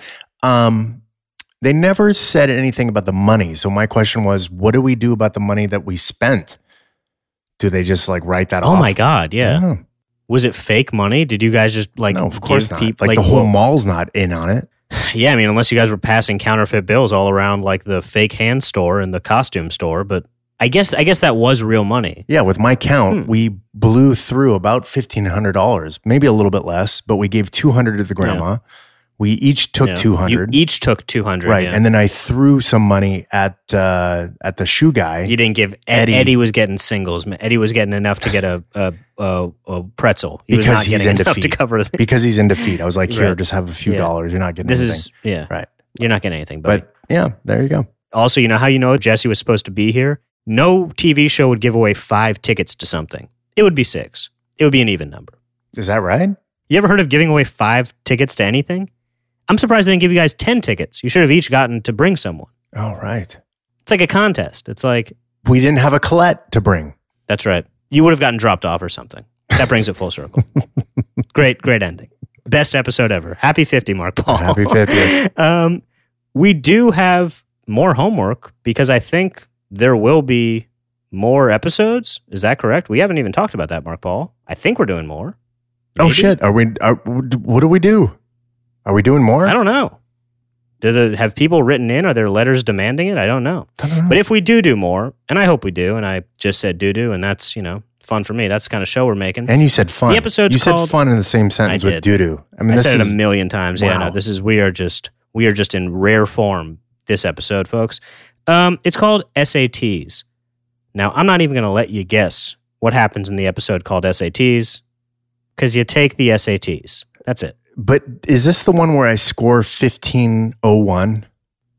They never said anything about the money. So my question was, what do we do about the money that we spent? Do they just like write that off? Oh my God, yeah. Was it fake money? Did you guys just like... No, of course not. Like the whole mall's not in on it. Yeah, I mean, unless you guys were passing counterfeit bills all around, like the fake hand store and the costume store. But I guess that was real money. Yeah, with my count, we blew through about $1,500, maybe a little bit less. But we gave $200 to the grandma. Yeah. We each took $200. You each took $200, right? Yeah. And then I threw some money at the shoe guy. You didn't give Eddie. Eddie was getting singles. Eddie was getting enough to get a pretzel. He because was not he's getting in enough defeat. To cover the- because he's in defeat. I was like, here, just have a few dollars. You're not getting anything. Right. You're not getting anything, buddy. But yeah, there you go. Also, you know how you know Jesse was supposed to be here? No TV show would give away 5 tickets to something. It would be 6. It would be an even number. Is that right? You ever heard of giving away 5 tickets to anything? I'm surprised they didn't give you guys 10 tickets. You should have each gotten to bring someone. Oh, right. It's like a contest. It's like... We didn't have a Colette to bring. That's right. You would have gotten dropped off or something. That brings it full circle. Great ending. Best episode ever. Happy 50, Mark Paul. Happy 50. We do have more homework because I think there will be more episodes. Is that correct? We haven't even talked about that, Mark Paul. I think we're doing more. Maybe. Oh, shit. What do we do? Are we doing more? I don't know. Have people written in? Are there letters demanding it? I don't know. But if we do more, and I hope we do, and I just said do, and that's, you know, fun for me. That's the kind of show we're making. And you said fun. The episode's called... You said fun in the same sentence with do. I mean, I said it a million times. Wow. Yeah, no, we are just in rare form this episode, folks. It's called SATs. Now, I'm not even going to let you guess what happens in the episode called SATs because you take the SATs. That's it. But is this the one where I score 1501?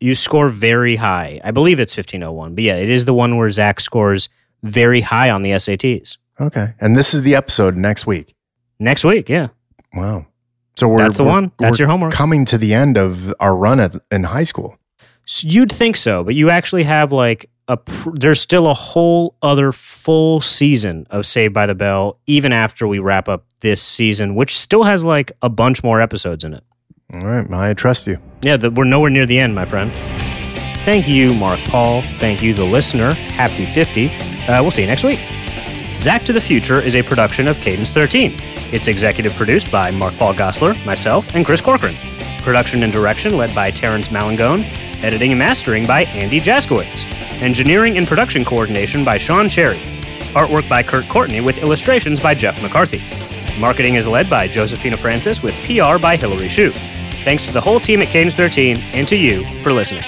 You score very high. I believe it's 1501. But yeah, it is the one where Zach scores very high on the SATs. Okay. And this is the episode next week. Next week, yeah. Wow. So that's the one. That's your homework. Coming to the end of our run in high school. So you'd think so, but you actually have like there's still a whole other full season of Saved by the Bell, even after we wrap up this season, which still has like a bunch more episodes in it. All right, I trust you. Yeah, we're nowhere near the end, my friend. Thank you, Mark Paul. Thank you, the listener. Happy 50. We'll see you next week. Zach to the Future is a production of Cadence 13. It's executive produced by Mark Paul Gosselaar, myself, and Chris Corcoran. Production and direction led by Terrence Malangone. Editing and mastering by Andy Jaskowitz. Engineering and production coordination by Sean Sherry. Artwork by Kurt Courtney with illustrations by Jeff McCarthy. Marketing is led by Josephina Francis with PR by Hillary Shue. Thanks to the whole team at Cadence 13 and to you for listening.